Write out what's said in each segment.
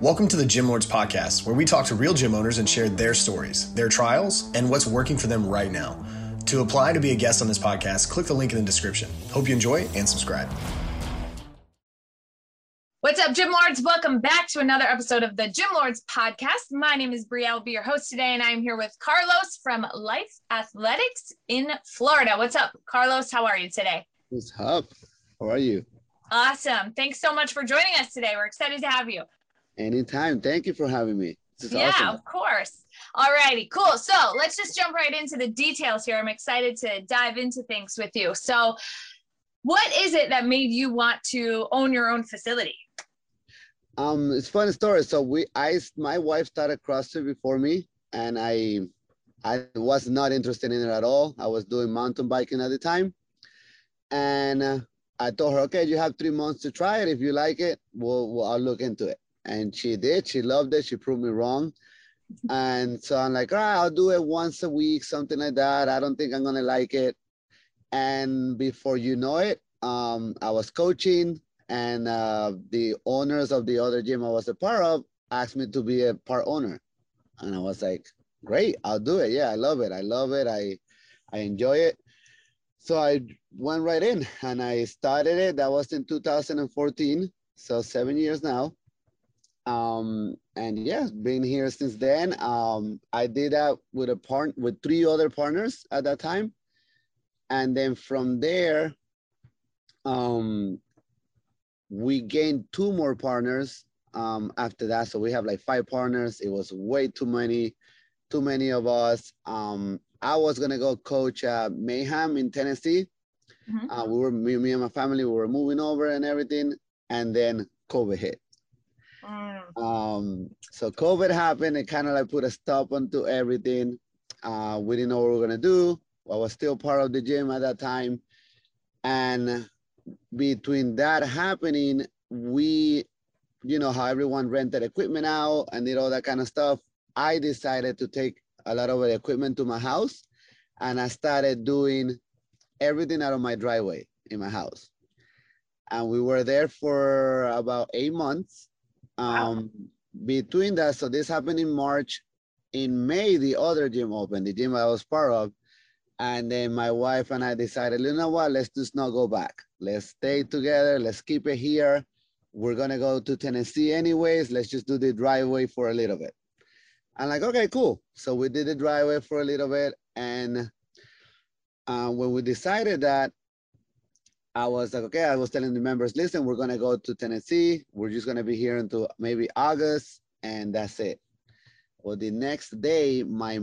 Welcome to the Gym Lords Podcast, where we talk to real gym owners and share their stories, their trials, and what's working for them right now. To apply to be a guest on this podcast, click the link in the description. Hope you enjoy and subscribe. What's up, Gym Lords? Welcome back to another episode of the Gym Lords Podcast. My name is Brielle. I'll be your host today, and I'm here with Carlos from Life Athletics in Florida. What's up, Carlos? How are you today? What's up? How are you? Awesome. Thanks so much for joining us today. We're excited to have you. Anytime. Thank you for having me. Yeah, awesome. Of course. All righty. Cool. So let's just jump right into the details here. I'm excited to dive into things with you. So what is it that made you want to own your own facility? It's a funny story. So my wife started CrossFit before me, and I was not interested in it at all. I was doing mountain biking at the time. And I told her, okay, you have 3 months to try it. If you like it, I'll look into it. And she did. She loved it. She proved me wrong. And so I'm like, all right, I'll do it once a week, something like that. I don't think I'm going to like it. And before you know it, I was coaching, and the owners of the other gym I was a part of asked me to be a part owner. And I was like, great, I'll do it. Yeah, I love it. I love it. I enjoy it. So I went right in and I started it. That was in 2014. So 7 years now. And yeah, been here since then. I did that with with three other partners at that time. And then from there, we gained two more partners after that. So we have like five partners. It was way too many of us. I was going to go coach Mayhem in Tennessee. Mm-hmm. Me and my family, we were moving over and everything. And then COVID hit. So COVID happened. It kind of like put a stop onto everything. We didn't know what we were going to do. I was still part of the gym at that time. And between that happening, we, you know, how everyone rented equipment out and did all that kind of stuff. I decided to take a lot of the equipment to my house, and I started doing everything out of my driveway in my house. And we were there for about 8 months. Between that, so this happened in March. In May, the other gym opened, the gym I was part of. And then my wife and I decided, you know what, let's just not go back. Let's stay together. Let's keep it here. We're going to go to Tennessee anyways. Let's just do the driveway for a little bit. I'm like, okay, cool. So we did the driveway for a little bit. And when we decided that, I was like, okay, I was telling the members, listen, we're going to go to Tennessee. We're just going to be here until maybe August, and that's it. Well, the next day, my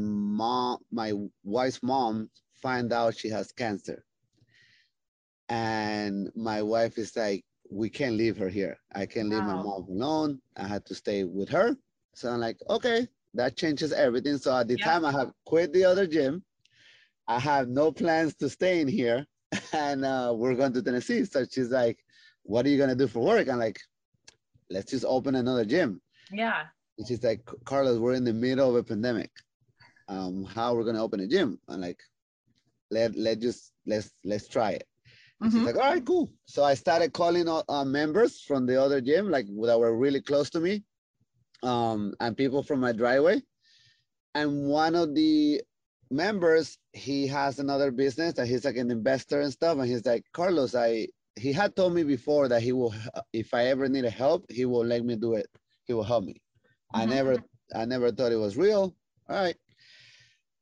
wife's mom found out she has cancer. And my wife is like, we can't leave her here. I can't leave my mom alone. I had to stay with her. So I'm like, okay, that changes everything. So at the time, I have quit the other gym. I have no plans to stay in here. And we're going to Tennessee. So she's like, what are you going to do for work? I'm like, let's just open another gym. Yeah. And she's like, Carlos, we're in the middle of a pandemic. How we're going to open a gym? I'm like, let's try it. And she's like, all right, cool. So I started calling members from the other gym, like that were really close to me, and people from my driveway. And one of the members, he has another business that he's like an investor and stuff, and he's like, Carlos, he had told me before that he will, if I ever needed help, he will let me do it. He will help me. I never thought it was real. All right,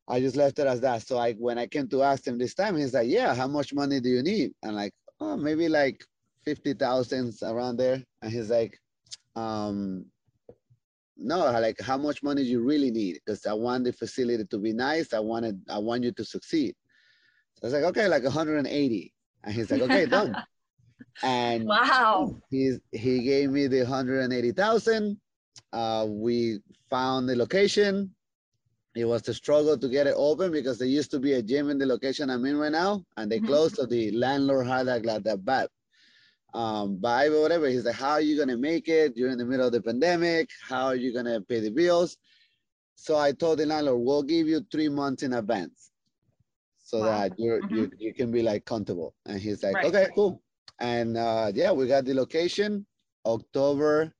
I just left it as that. So when I came to ask him this time, he's like, yeah, how much money do you need? I'm like, oh, maybe like 50,000 around there. And he's like, no, like, how much money do you really need? Because I want the facility to be nice. I want you to succeed. So I was like, okay, like 180. And he's like, okay, done. And wow, he gave me the 180,000. We found the location. It was the struggle to get it open because there used to be a gym in the location I'm in right now, and they closed. So the landlord had that bad vibe or whatever. He's like, how are you going to make it? You're in the middle of the pandemic. How are you going to pay the bills? So I told the landlord, we'll give you 3 months in advance so that you can be like comfortable. And he's like, okay, cool. And yeah, we got the location October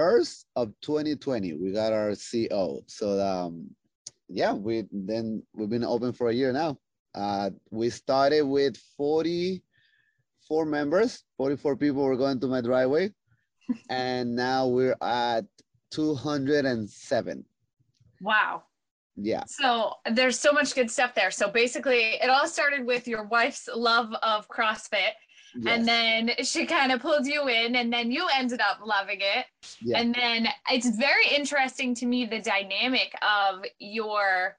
1st of 2020, we got our CO. So yeah, we've been open for a year now. We started with 44 members, 44 people were going to my driveway, and now we're at 207. Wow. Yeah. So there's so much good stuff there. So basically it all started with your wife's love of CrossFit. Yes. And then she kind of pulled you in, and then you ended up loving it. Yeah. And then it's very interesting to me, the dynamic of your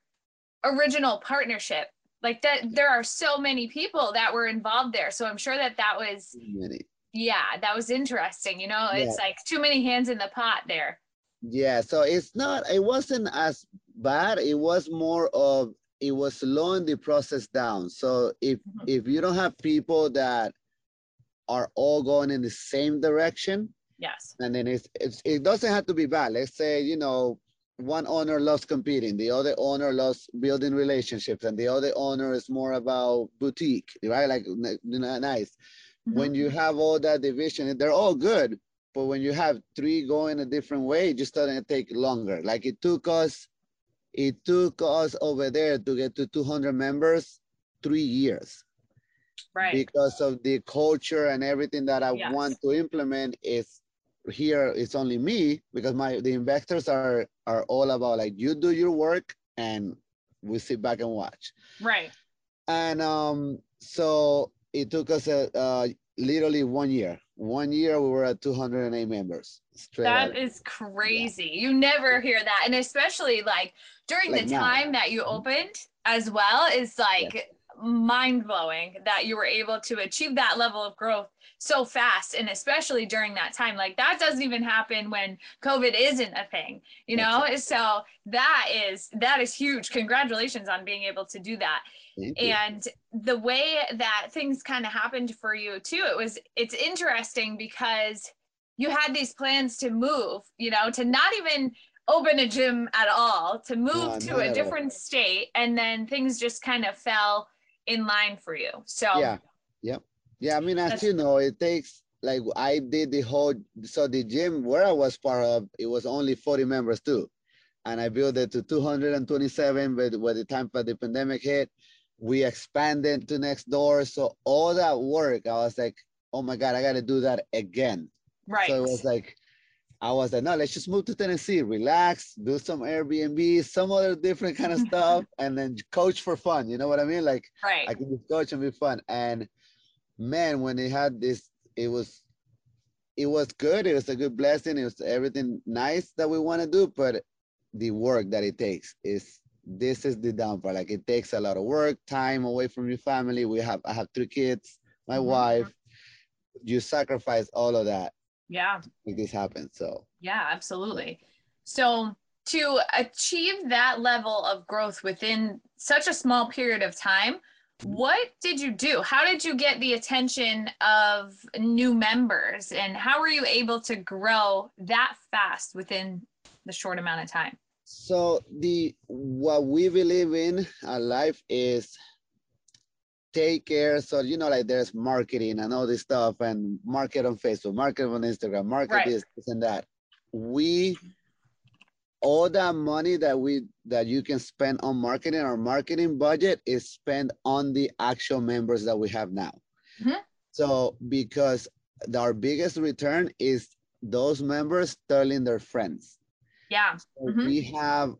original partnership, like that there are so many people that were involved there. So I'm sure that that was, yeah, that was interesting. You know, it's like too many hands in the pot there. Yeah. So it's not, it wasn't as bad. It was more of, it was slowing the process down. So if you don't have people that are all going in the same direction. Yes. And then it doesn't have to be bad. Let's say, you know, one owner loves competing, the other owner loves building relationships, and the other owner is more about boutique, right? Like, nice. Mm-hmm. When you have all that division, they're all good. But when you have three going a different way, it just doesn't take longer. Like it took us over there to get to 200 members, 3 years. Right. Because of the culture and everything that I want to implement is here. It's only me, because the investors are all about like, you do your work and we sit back and watch. Right. And so it took us literally 1 year. 1 year we were at 208 members. That is crazy. Yeah. You never hear that, and especially like during the time that you opened as well is like. Yeah. Mind-blowing that you were able to achieve that level of growth so fast, and especially during that time. Like that doesn't even happen when COVID isn't a thing, you know? Exactly. So that is huge. Congratulations on being able to do that. And the way that things kind of happened for you too, it's interesting because you had these plans to move, you know, to not even open a gym at all, to move to a different state, and then things just kind of fell in line for you. So yeah, I mean, as you know, it takes, like, I did the whole, so the gym where I was part of, it was only 40 members too, and I built it to 227. But by the time the pandemic hit, we expanded to next door. So all that work, I was like, oh my god, I gotta do that again, right? So it was like, no, let's just move to Tennessee, relax, do some Airbnb, some other different kind of stuff, and then coach for fun. You know what I mean? Like, right. I can just coach and be fun. And man, when they had this, it was good. It was a good blessing. It was everything nice that we want to do, but the work that it takes is the downfall. Like, it takes a lot of work, time away from your family. I have 3 kids, my wife. You sacrifice all of that. Yeah. If this happens, so. Yeah, absolutely. So to achieve that level of growth within such a small period of time, what did you do? How did you get the attention of new members, and how were you able to grow that fast within the short amount of time? So what we believe in our life is take care. So, you know, like, there's marketing and all this stuff, and market on Facebook, market on Instagram, market this and that. All that money that you can spend on marketing, our marketing budget is spent on the actual members that we have now. Mm-hmm. So because our biggest return is those members telling their friends. Yeah. So we have,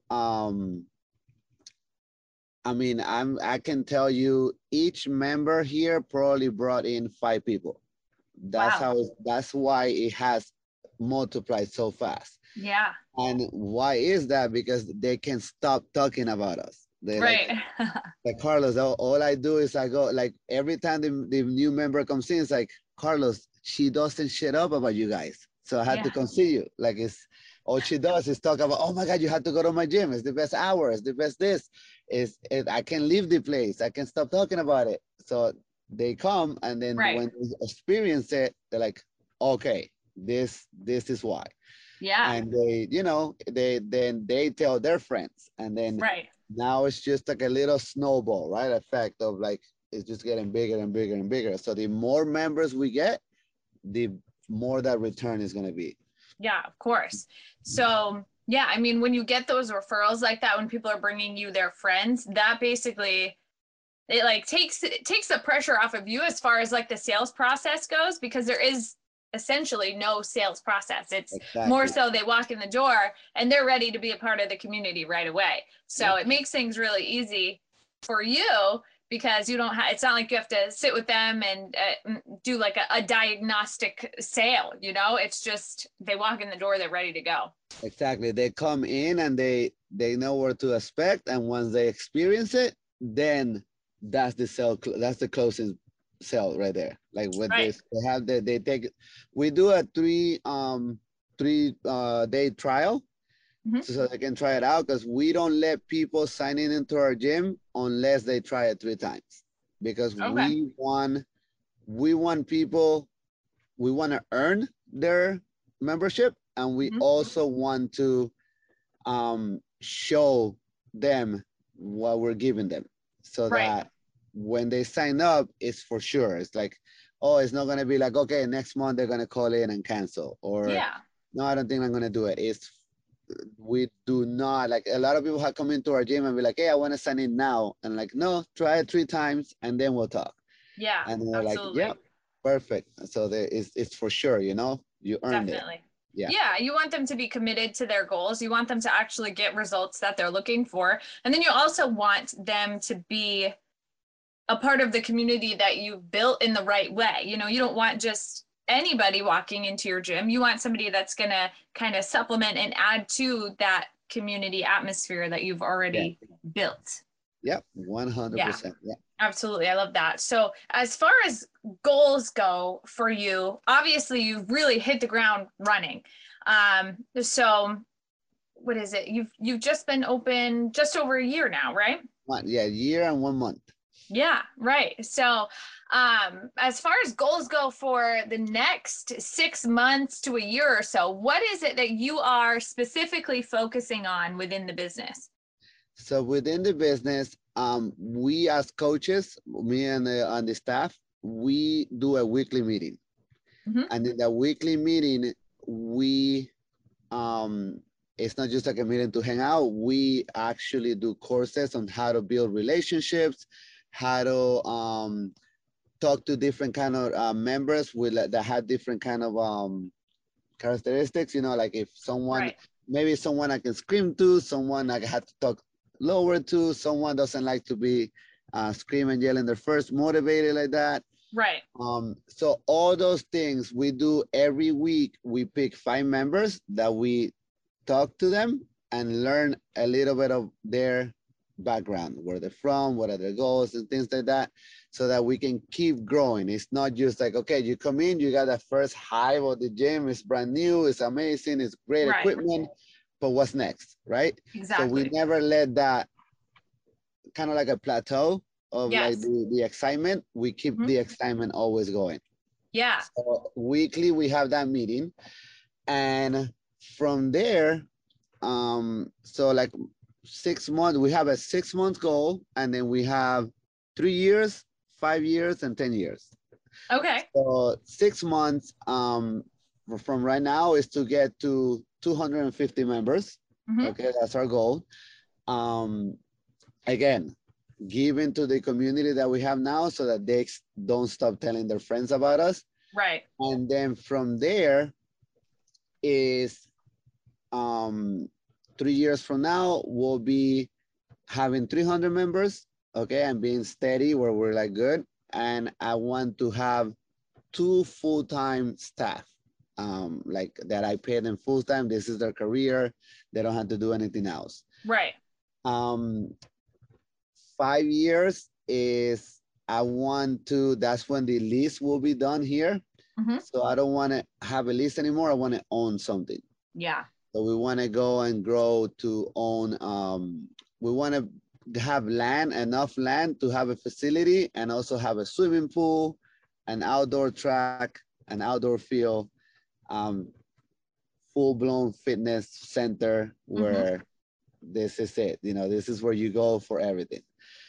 I mean, I can tell you, each member here probably brought in 5 people. That's why it has multiplied so fast. Yeah. And why is that? Because they can stop talking about us. Like, Carlos, all I do is I go, like, every time the new member comes in, it's like, Carlos, she doesn't shut up about you guys. So I had to consider you. Like, it's, all she does is talk about, oh my God, you have to go to my gym. It's the best hour. It's the best this. I can leave the place. I can stop talking about it. So they come, and then when they experience it, they're like, okay, this is why. Yeah. And they, you know, they tell their friends, and then now it's just like a little snowball, right? Effect of, like, it's just getting bigger and bigger and bigger. So the more members we get, the more that return is going to be. Yeah, of course. So yeah, I mean, when you get those referrals like that, when people are bringing you their friends, that basically, it like takes the pressure off of you as far as like the sales process goes, because there is essentially no sales process. It's exactly. More so they walk in the door and they're ready to be a part of the community right away. So It makes things really easy for you, because you don't have, it's not like you have to sit with them and do like a diagnostic sale, you know, it's just, they walk in the door, they're ready to go. Exactly. They come in and they know what to expect. And once they experience it, then that's the sale. That's the closing sale right there. Like when they have the, they take, we do a three day trial. Mm-hmm. So they can try it out, because we don't let people sign in into our gym unless they try it 3 times, because we want people, we want to earn their membership, and we also want to show them what we're giving them, so that when they sign up, it's for sure. It's like, oh, it's not going to be like, okay, next month they're going to call in and cancel, or no, I don't think I'm going to do it. It's, we do not, like, a lot of people have come into our gym and be like, hey, I want to sign in now, and like, no, try it 3 times and then we'll talk. Yeah, and they're absolutely. Like, yeah, perfect. So there is, it's for sure, you know, you earned Definitely. It. Yeah, you want them to be committed to their goals. You want them to actually get results that they're looking for, and then you also want them to be a part of the community that you've built in the right way. You know, you don't want just anybody walking into your gym. You want somebody that's going to kind of supplement and add to that community atmosphere that you've already built. Yep. 100%. Yeah. Absolutely. I love that. So as far as goals go for you, obviously you've really hit the ground running. So what is it? You've just been open just over a year now, right? Yeah. A year and 1 month. Yeah. Right. So, as far as goals go for the next 6 months to a year or so, what is it that you are specifically focusing on within the business? So within the business, we as coaches, me and the staff, we do a weekly meeting. Mm-hmm. And in that weekly meeting, we, it's not just like a meeting to hang out. We actually do courses on how to build relationships, how to, talk to different kind of members with that have different kind of characteristics, you know, like if someone, maybe someone I can scream to, someone I have to talk lower to, someone doesn't like to be screaming and yelling, they're first motivated like that. Right. So all those things we do every week. We pick 5 members that we talk to them and learn a little bit of their background, where they're from, what are their goals and things like that, so that we can keep growing. It's not just like, okay, you come in, you got that first hive of the gym, it's brand new, it's amazing, it's great equipment, but what's next, right? Exactly. So we never let that kind of like a plateau of like the excitement. We keep the excitement always going. Yeah. So weekly we have that meeting, and from there, so like 6 months, we have a 6-month goal, and then we have 3 years, 5 years, and 10 years. Okay. So 6 months from right now is to get to 250 members. Mm-hmm. Okay, that's our goal. Again, giving to the community that we have now, so that they don't stop telling their friends about us. Right. And then from there is 3 years from now, we'll be having 300 members, okay, and being steady where we're like good. And I want to have 2 full-time staff, like that I pay them full-time. This is their career. They don't have to do anything else. Right. 5 years is I want to, that's when the lease will be done here. Mm-hmm. So I don't want to have a lease anymore. I want to own something. Yeah. So we want to go and grow to own, we want to have land, enough land to have a facility and also have a swimming pool, an outdoor track, an outdoor field, full-blown fitness center where this is it. You know, this is where you go for everything.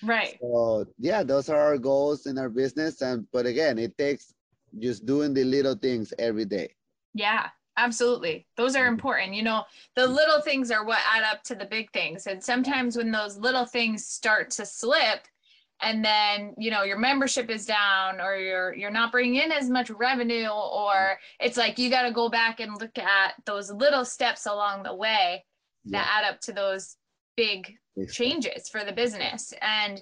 Right. So yeah, those are our goals in our business. But again, it takes just doing the little things every day. Yeah. Absolutely. Those are important. You know, the little things are what add up to the big things. And sometimes when those little things start to slip, and then, you know, your membership is down, or you're not bringing in as much revenue, or it's like, you got to go back and look at those little steps along the way that add up to those big changes for the business. And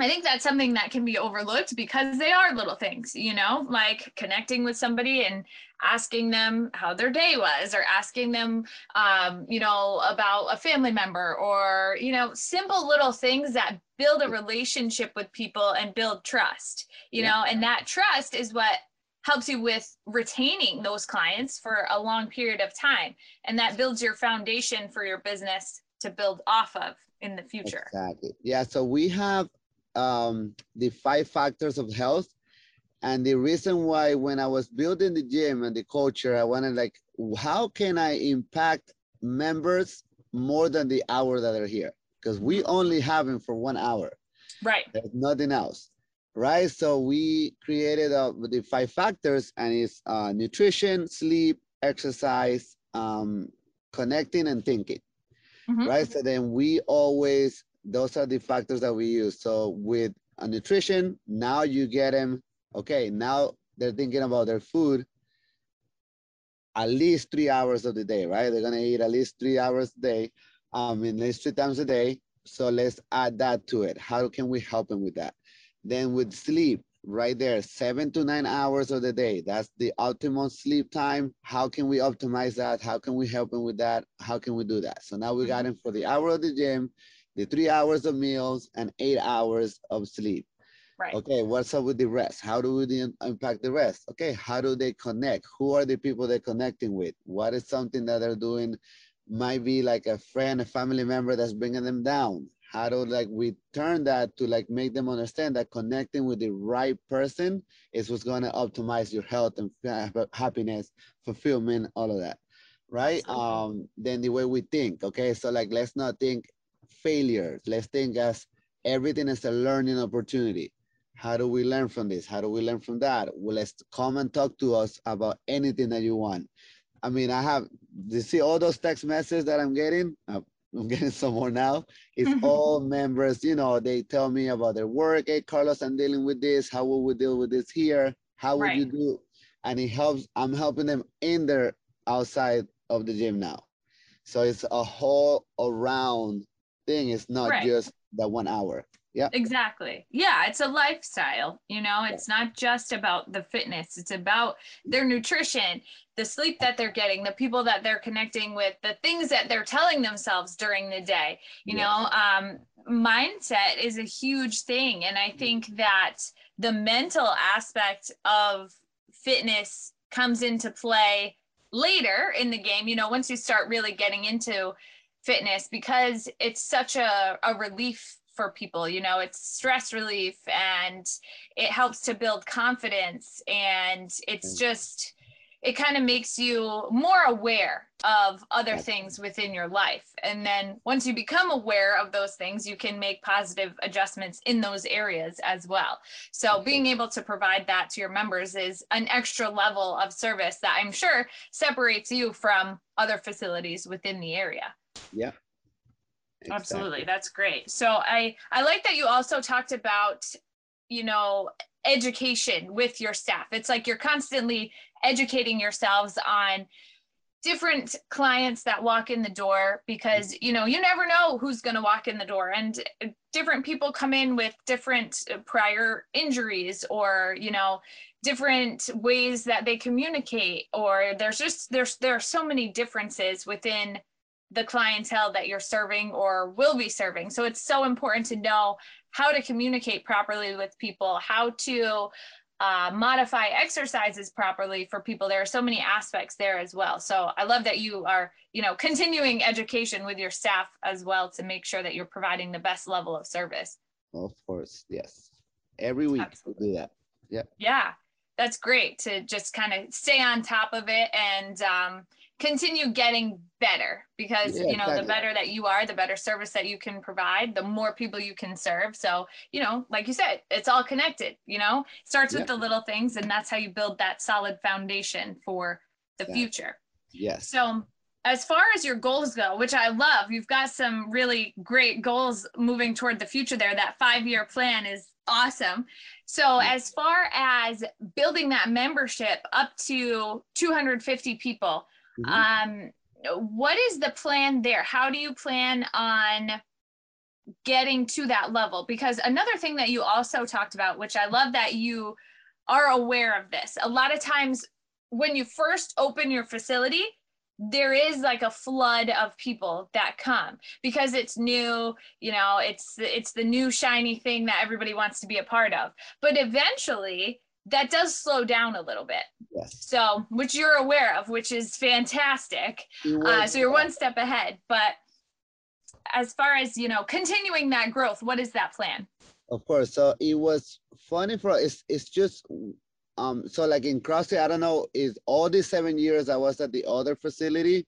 I think that's something that can be overlooked, because they are little things, you know, like connecting with somebody and asking them how their day was, or asking them, you know, about a family member, or, you know, simple little things that build a relationship with people and build trust, you know, and that trust is what helps you with retaining those clients for a long period of time. And that builds your foundation for your business to build off of in the future. Exactly. Yeah. So we have the 5 factors of health. And the reason why, when I was building the gym and the culture, I wanted, like, how can I impact members more than the hour that they're here? Because we only have them for 1 hour. Right. There's nothing else. Right. So we created the 5 factors, and it's nutrition, sleep, exercise, connecting, and thinking. Mm-hmm. Right. So then we always, those are the factors that we use. So with a nutrition, now you get them. Okay, now they're thinking about their food at least 3 hours of the day, right? They're going to eat at least 3 hours a day, at least 3 times a day. So let's add that to it. How can we help them with that? Then with sleep, right there, 7 to 9 hours of the day. That's the optimal sleep time. How can we optimize that? How can we help them with that? How can we do that? So now we got them for the hour of the gym, the 3 hours of meals, and 8 hours of sleep. Right. Okay, what's up with the rest? How do we impact the rest? Okay, how do they connect? Who are the people they're connecting with? What is something that they're doing? Might be like a friend, a family member that's bringing them down. How do, like, we turn that to, like, make them understand that connecting with the right person is what's going to optimize your health and happiness, fulfillment, all of that, right? Then the way we think, okay? So, like, let's not think failures. Let's think as everything is a learning opportunity. How do we learn from this? How do we learn from that? Well, let's come and talk to us about anything that you want. I mean, I have, you see all those text messages that I'm getting? I'm getting some more now. It's all members, you know, they tell me about their work. Hey, Carlos, I'm dealing with this. How will we deal with this here? How would you do? And it helps, I'm helping them in their outside of the gym now. So it's a whole around thing. It's not just that 1 hour. Yeah, exactly. Yeah, it's a lifestyle, you know, it's not just about the fitness, it's about their nutrition, the sleep that they're getting, the people that they're connecting with, the things that they're telling themselves during the day, you know, mindset is a huge thing. And I think that the mental aspect of fitness comes into play later in the game, you know, once you start really getting into fitness, because it's such a relief for people, you know, it's stress relief, and it helps to build confidence. And it's just, it kind of makes you more aware of other things within your life. And then once you become aware of those things, you can make positive adjustments in those areas as well. So being able to provide that to your members is an extra level of service that I'm sure separates you from other facilities within the area. Yeah. Exactly. Absolutely. That's great. So I like that you also talked about, you know, education with your staff. It's like you're constantly educating yourselves on different clients that walk in the door, because, you know, you never know who's going to walk in the door, and different people come in with different prior injuries, or, you know, different ways that they communicate, or there are so many differences within the clientele that you're serving or will be serving. So it's so important to know how to communicate properly with people, how to modify exercises properly for people. There are so many aspects there as well. So I love that you are, you know, continuing education with your staff as well to make sure that you're providing the best level of service. Of course, yes. Every week we'll do that. Yep. Yeah, that's great to just kind of stay on top of it and continue getting better, because you know, the better that you are, the better service that you can provide, the more people you can serve. So, you know, like you said, it's all connected, you know, starts with the little things, and that's how you build that solid foundation for the future. Yes. So as far as your goals go, which I love, you've got some really great goals moving toward the future there. That 5-year plan is awesome. So as far as building that membership up to 250 people, what is the plan there? How do you plan on getting to that level? Because another thing that you also talked about, which I love that you are aware of this, a lot of times when you first open your facility, there is like a flood of people that come because it's new, you know, it's the new shiny thing that everybody wants to be a part of. But eventually that does slow down a little bit. Yes. So, which you're aware of, which is fantastic. So you're one step ahead, but as far as, you know, continuing that growth, what is that plan? Of course. So it was funny for us. It's just, so like in CrossFit, I don't know, is all these 7 years I was at the other facility,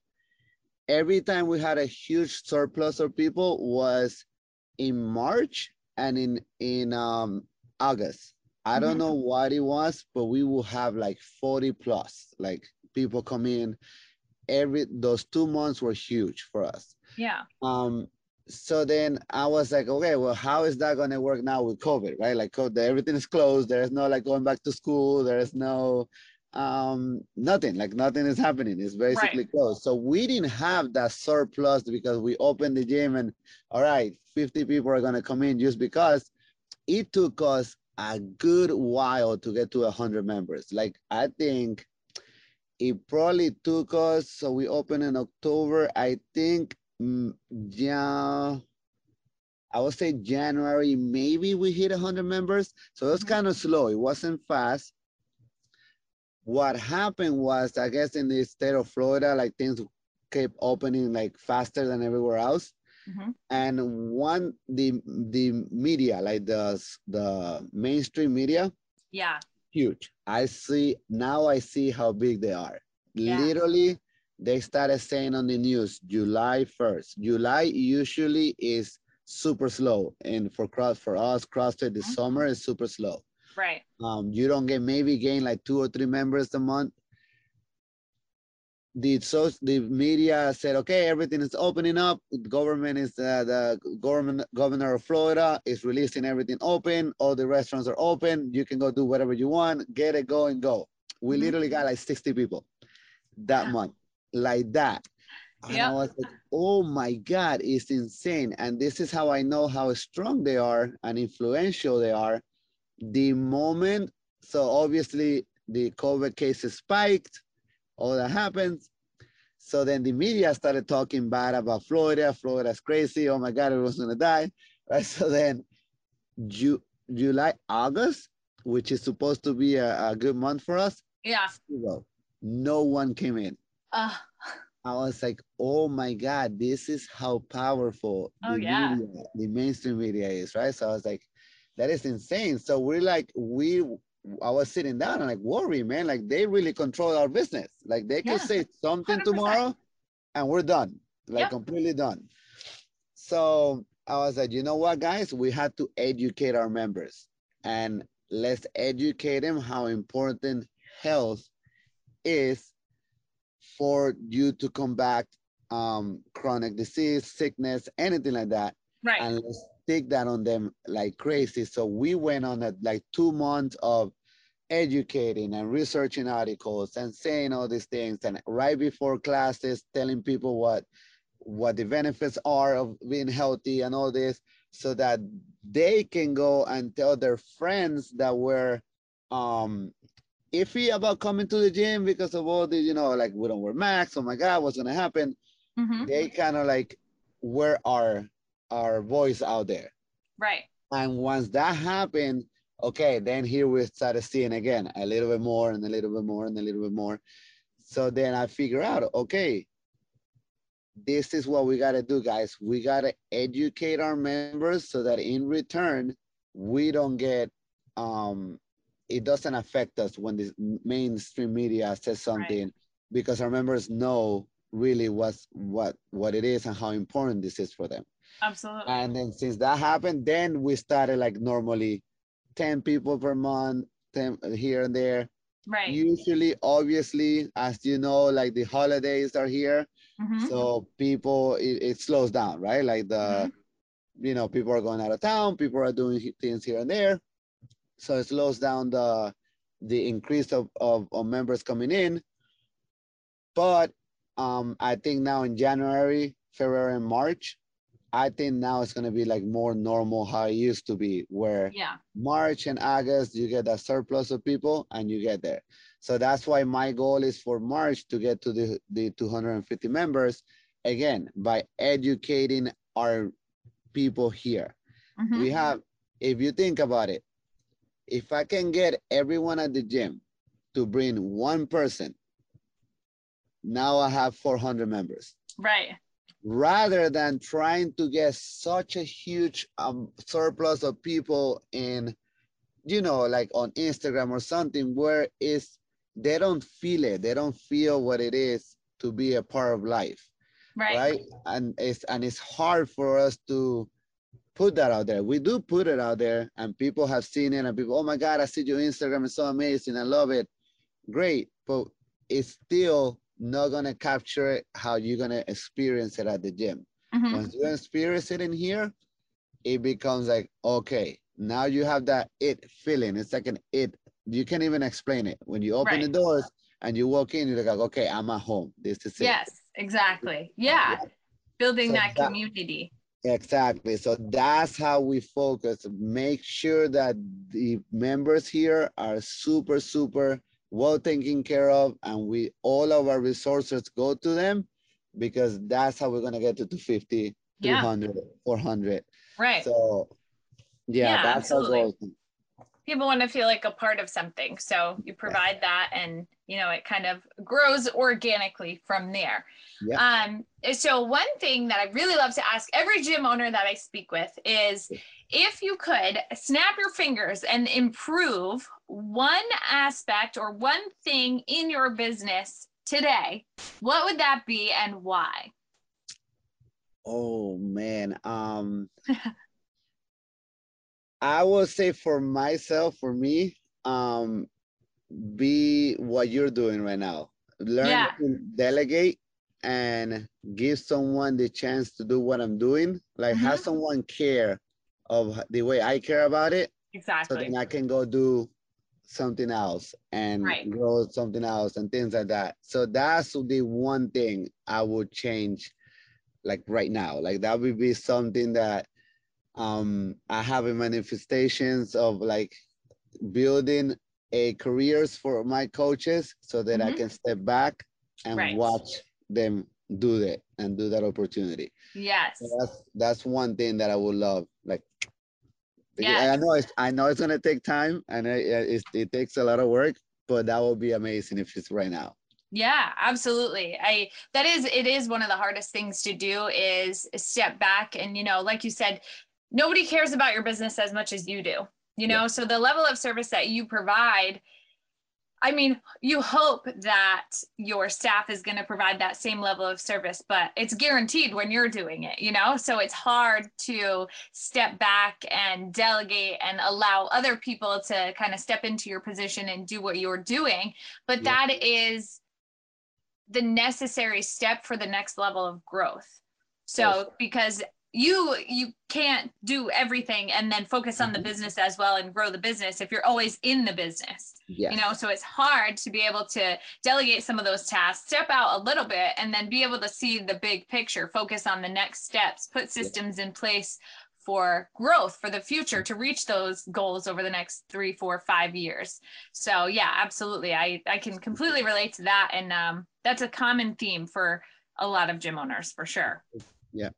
every time we had a huge surplus of people was in March and in August. I don't know what it was, but we will have like 40 plus, like people come in. Those 2 months were huge for us. Yeah. So then I was like, okay, well, how is that going to work now with COVID, right? Like COVID, everything is closed. There's no like going back to school. There is no, nothing, like nothing is happening. It's basically closed. So we didn't have that surplus because we opened the gym and all right, 50 people are going to come in just because it took us a good while to get to 100 members. Like I think it probably took us, so we opened in October, I think, yeah, I would say January, maybe we hit 100 members. So it was kind of slow. It wasn't fast. What happened was, I guess in the state of Florida, like things kept opening like faster than everywhere else. And one, the media, like the mainstream media, huge. I see how big they are. Literally, they started saying on the news, July 1st. July usually is super slow, and for us, CrossFit, the summer is super slow. Right. You don't gain like 2 or 3 members a month. The media said, okay, everything is opening up. The governor of Florida is releasing everything open. All the restaurants are open. You can go do whatever you want. Get it, go and go. We literally got like 60 people that month, like that. And I was like, oh my God, it's insane. And this is how I know how strong they are and influential they are. The moment, so obviously the COVID cases spiked. All that happens. So then the media started talking bad about Florida. Florida's crazy. Oh my God, everyone's gonna die. Right. So then July, August, which is supposed to be a good month for us. Yeah. Zero. No one came in. I was like, oh my God, this is how powerful media, the mainstream media is, right? So I was like, that is insane. So we're like, I was sitting down and like worry, man, like they really control our business. Like they can say something 100%. Tomorrow and we're done, like completely done. So I was like, you know what, guys, we have to educate our members and let's educate them how important health is for you to combat chronic disease, sickness, anything like that. Right. And let's take that on them like crazy. So we went on a, like 2 months of educating and researching articles and saying all these things. And right before classes, telling people what the benefits are of being healthy and all this, so that they can go and tell their friends that were iffy about coming to the gym because of all the, you know, like we don't wear masks. Oh my God, what's going to happen? They kind of like where are our voice out there. Right. And once that happened, okay, then here we started seeing again, a little bit more and a little bit more and a little bit more. So then I figure out, okay, this is what we got to do, guys. We got to educate our members so that in return, we don't get, it doesn't affect us when the mainstream media says something because our members know really what it is and how important this is for them. Absolutely. And then since that happened, then we started like normally 10 people per month, 10 here and there. Right. Usually, obviously, as you know, like the holidays are here. Mm-hmm. So people, it slows down, right? Like you know, people are going out of town, people are doing things here and there. So it slows down the increase of members coming in. But I think now in January, February, and March, I think now it's going to be like more normal how it used to be, where March and August, you get that surplus of people and you get there. So that's why my goal is for March to get to the 250 members, again, by educating our people here. Mm-hmm. We have, if you think about it, if I can get everyone at the gym to bring one person, now I have 400 members. Right. Rather than trying to get such a huge surplus of people in, you know, like on Instagram or something where it's, they don't feel it. They don't feel what it is to be a part of life. Right. Right. And it's hard for us to put that out there. We do put it out there and people have seen it and people, oh my God, I see your Instagram. It's so amazing. I love it. Great. But it's still not going to capture it how you're going to experience it at the gym. Mm-hmm. Once you experience it in here, it becomes like, okay, now you have that it feeling. It's like an it. You can't even explain it. When you open the doors and you walk in, you're like, okay, I'm at home. This is it. Yes, exactly. Yeah. Building that community. Exactly. So that's how we focus. Make sure that the members here are super, super well taken care of, and we all of our resources go to them, because that's how we're going to get to 250, 300, 400. Right. So that's our goal. People want to feel like a part of something. So you provide that, and you know, it kind of grows organically from there. Yeah. So one thing that I really love to ask every gym owner that I speak with is, if you could snap your fingers and improve one aspect or one thing in your business today, what would that be and why? Oh man. I will say for me, be what you're doing right now. Learn to delegate and give someone the chance to do what I'm doing. Like have someone care of the way I care about it. Exactly. So then I can go do something else and grow something else and things like that. So that's the one thing I would change, like right now. Like that would be something that I have in manifestations of, like building a careers for my coaches so that I can step back and watch them do that and do that opportunity. Yes. So that's one thing that I would love. Like, I know it's going to take time and it takes a lot of work, but that would be amazing if it's right now. Yeah, absolutely. It is one of the hardest things to do is step back. And, you know, like you said, nobody cares about your business as much as you do, you know? Yeah. So the level of service that you provide, I mean, you hope that your staff is going to provide that same level of service, but it's guaranteed when you're doing it, you know? So it's hard to step back and delegate and allow other people to kind of step into your position and do what you're doing. But that is the necessary step for the next level of growth. So because you can't do everything and then focus on the business as well and grow the business if you're always in the business, you know, so it's hard to be able to delegate some of those tasks, step out a little bit, and then be able to see the big picture, focus on the next steps, put systems in place for growth for the future to reach those goals over the next 3, 4, 5 years. So yeah, absolutely. I can completely relate to that. And that's a common theme for a lot of gym owners for sure. Yeah.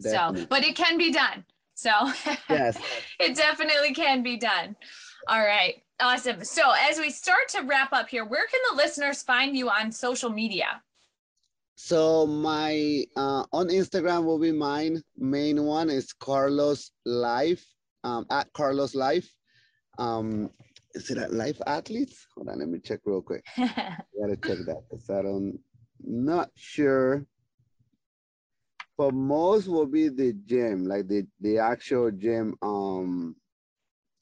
Definitely. So, but it can be done. So it definitely can be done. All right. Awesome. So as we start to wrap up here, where can the listeners find you on social media? So my, on Instagram will be mine. Main one is Carlos Life, at Carlos Life. Is it at Life Athletes? Hold on. Let me check real quick. I gotta check that because I'm not sure. But most will be the gym, like the actual gym,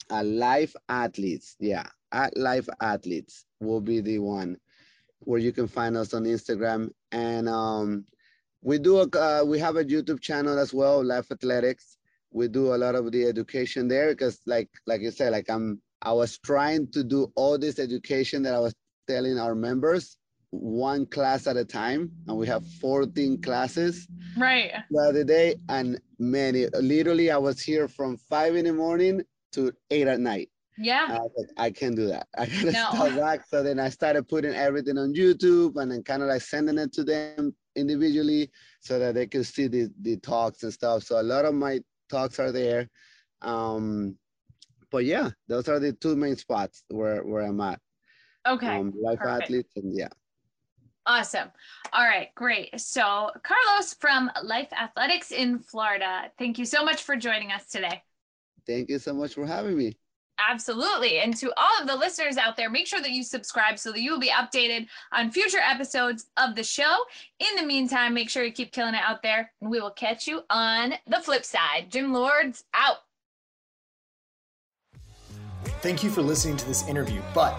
Life Athletes. Yeah. at Life Athletes will be the one where you can find us on Instagram. And we do we have a YouTube channel as well, Life Athletics. We do a lot of the education there because like you said, I was trying to do all this education that I was telling our members one class at a time, and we have 14 classes right the other day, and many literally I was here from 5 in the morning to 8 at night. Yeah. I was like, I can't do that. I gotta stop back. So then I started putting everything on YouTube and then kind of like sending it to them individually so that they could see the talks and stuff. So a lot of my talks are there. But yeah, those are the two main spots where I'm at. Okay. Life Perfect. Athletes and yeah. Awesome. All right, great. So Carlos from Life Athletics in Florida, thank you so much for joining us today. Thank you so much for having me. Absolutely. And to all of the listeners out there, make sure that you subscribe so that you will be updated on future episodes of the show. In the meantime, make sure you keep killing it out there, and we will catch you on the flip side. Gym Lords out. Thank you for listening to this interview, but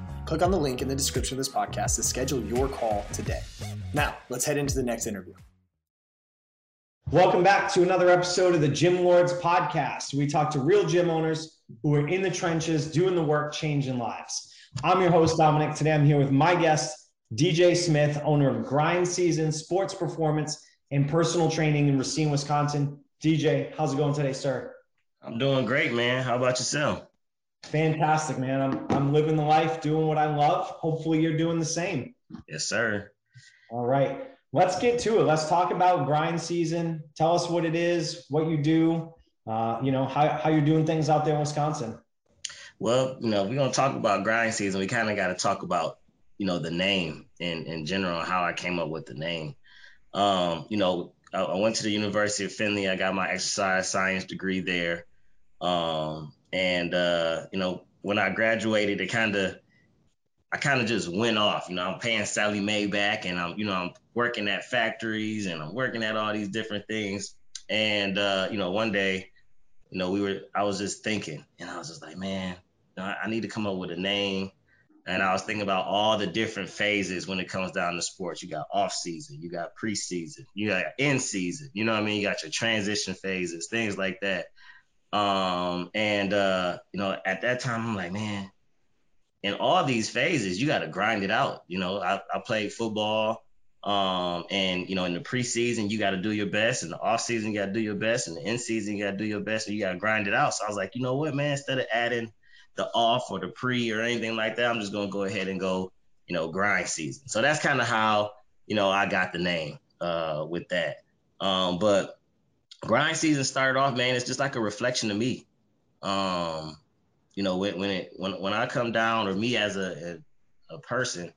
Click on the link in the description of this podcast to schedule your call today. Now, let's head into the next interview. Welcome back to another episode of the Gym Lords Podcast. We talk to real gym owners who are in the trenches, doing the work, changing lives. I'm your host, Dominic. Today I'm here with my guest, DJ Smith, owner of Grind Season Sports Performance and Personal Training in Racine, Wisconsin. DJ, how's it going today, sir? I'm doing great, man. How about yourself? Fantastic, man. I'm living the life, doing what I love. Hopefully you're doing the same. Yes, sir. All right. Let's get to it. Let's talk about Grind Season. Tell us what it is, what you do. How you're doing things out there in Wisconsin. Well, we're going to talk about Grind Season. We kind of got to talk about, the name in general, how I came up with the name. I went to the University of Findlay. I got my exercise science degree there. When I graduated, I kind of just went off. I'm paying Sally Mae back, and I'm working at factories, and I'm working at all these different things. And, one day, I was just thinking, and I was just like, man, I need to come up with a name. And I was thinking about all the different phases when it comes down to sports. You got off season, you got preseason, you got end season, you got your transition phases, things like that. At that time, I'm like, man, in all these phases, you got to grind it out. I played football. In the preseason, you got to do your best. In the off season, you got to do your best. In the end season, you got to do your best, and you got to grind it out. So I was like, you know what, man, instead of adding the off or the pre or anything like that, I'm just going to go ahead and go, grind season. So that's kind of how, I got the name, with that. But grind season started off, man, it's just like a reflection to me. When I come down, or me as a person,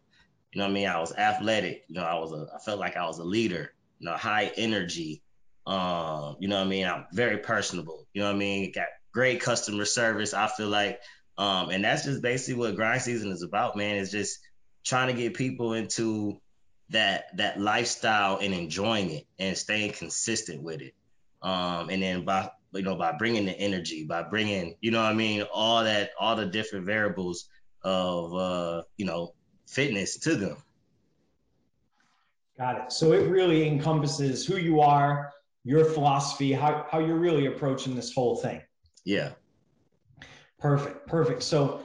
I was athletic, I felt like I was a leader, high energy, I'm very personable, got great customer service, I feel like, and that's just basically what Grind Season is about, man. It's just trying to get people into that lifestyle and enjoying it and staying consistent with it. And then by bringing the energy, by bringing, all the different variables of, fitness to them. Got it. So it really encompasses who you are, your philosophy, how you're really approaching this whole thing. Yeah. Perfect. So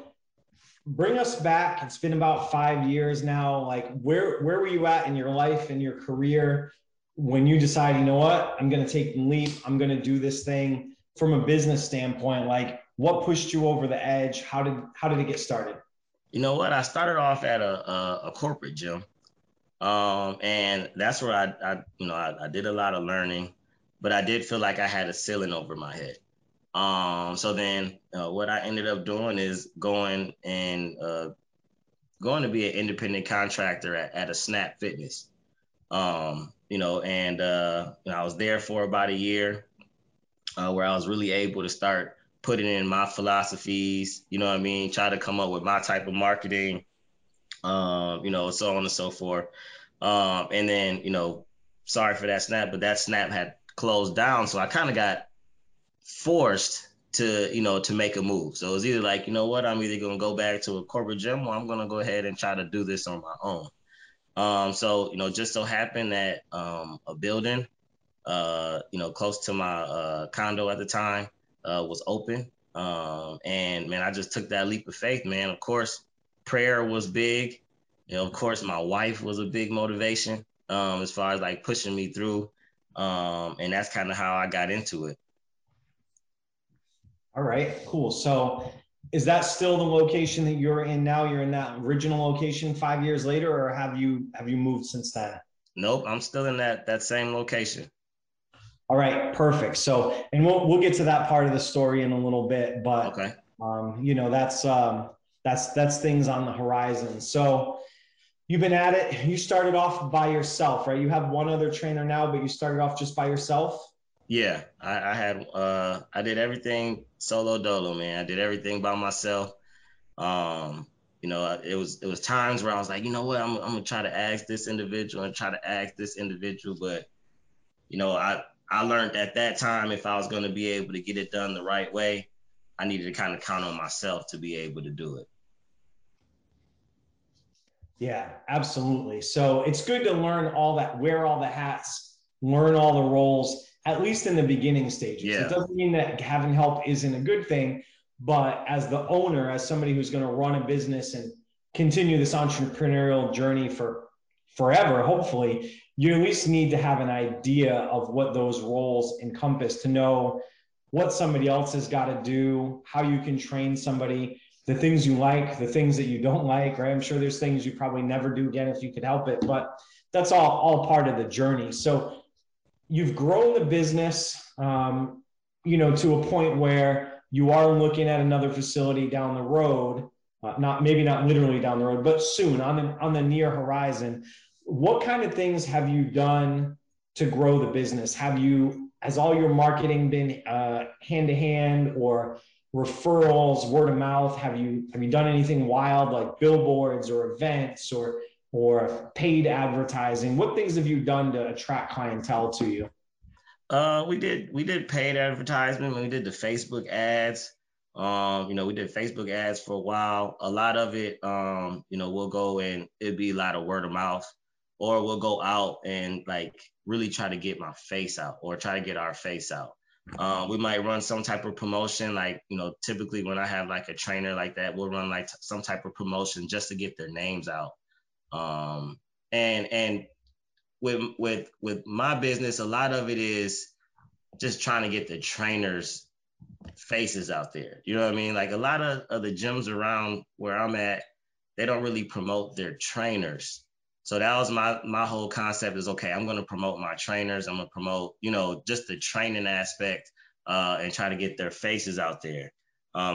bring us back. It's been about 5 years now. Like where were you at in your life and your career when you decide, I'm going to take the leap, I'm going to do this thing from a business standpoint? Like what pushed you over the edge? How did it get started? You know what? I started off at a corporate gym, and that's where I did a lot of learning, but I did feel like I had a ceiling over my head. So then what I ended up doing is going and going to be an independent contractor at a Snap Fitness, and I was there for about a year where I was really able to start putting in my philosophies, you know what I mean, try to come up with my type of marketing, so on and so forth. And then, sorry for that Snap, but that Snap had closed down. So I kind of got forced to, to make a move. So it was either like, you know what, I'm either going to go back to a corporate gym or I'm going to go ahead and try to do this on my own. So just so happened that a building, close to my condo at the time was open. And I just took that leap of faith, man. Of course, prayer was big. Of course, my wife was a big motivation as far as like pushing me through. And that's kind of how I got into it. All right, cool. So is that still the location that you're in now? You're in that original location 5 years later, or have you moved since then? Nope, I'm still in that same location. All right, perfect. So, and we'll get to that part of the story in a little bit, but okay. That's things on the horizon. So you've been at it. You started off by yourself, right? You have one other trainer now, but you started off just by yourself. Yeah, I did everything solo dolo, man. I did everything by myself. It was times where I was like, you know what, I'm gonna try to ask this individual and but I learned at that time, if I was gonna be able to get it done the right way, I needed to kind of count on myself to be able to do it. Yeah, absolutely. So it's good to learn all that, wear all the hats, learn all the roles, at least in the beginning stages. Yeah. It doesn't mean that having help isn't a good thing, but as the owner, as somebody who's going to run a business and continue this entrepreneurial journey for forever, hopefully, you at least need to have an idea of what those roles encompass to know what somebody else has got to do, how you can train somebody, the things you like, the things that you don't like, right? I'm sure there's things you probably never do again if you could help it, but that's all part of the journey. So you've grown the business, to a point where you are looking at another facility down the road, not literally down the road, but soon on the near horizon. What kind of things have you done to grow the business? Has all your marketing been hand to hand or referrals, word of mouth? Have you done anything wild like billboards or events or paid advertising? What things have you done to attract clientele to you? We did paid advertisement. We did the Facebook ads. We did Facebook ads for a while. A lot of it, we'll go and it'd be a lot of word of mouth, or we'll go out and like really try to get my face out or try to get our face out. We might run some type of promotion. Like, typically when I have like a trainer like that, we'll run like some type of promotion just to get their names out. And with my business, a lot of it is just trying to get the trainers' faces out there. You know what I mean? Like a lot of the gyms around where I'm at, they don't really promote their trainers. So that was my whole concept is, okay, I'm going to promote my trainers. I'm going to promote, just the training aspect, and try to get their faces out there.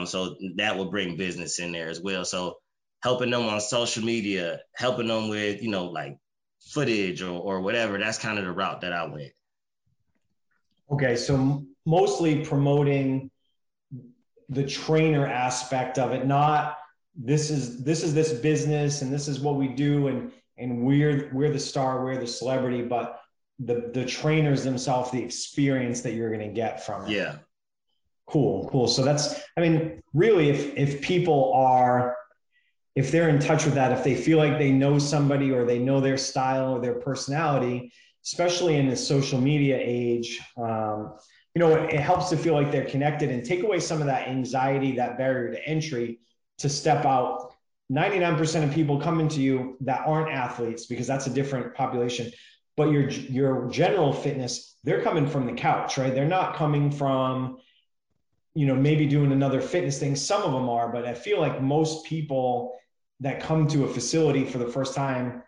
So that will bring business in there as well. So helping them on social media, helping them with, like footage or whatever. That's kind of the route that I went. Okay. So mostly promoting the trainer aspect of it, not this is this business and this is what we do. And we're the star, we're the celebrity, but the trainers themselves, the experience that you're going to get from it. Yeah. Cool. So that's, really if people are, if they're in touch with that, if they feel like they know somebody or they know their style or their personality, especially in the social media age, it helps to feel like they're connected and take away some of that anxiety, that barrier to entry to step out. 99% of people coming to you that aren't athletes, because that's a different population, but your general fitness, they're coming from the couch, right? They're not coming from, maybe doing another fitness thing. Some of them are, but I feel like most people that come to a facility for the first time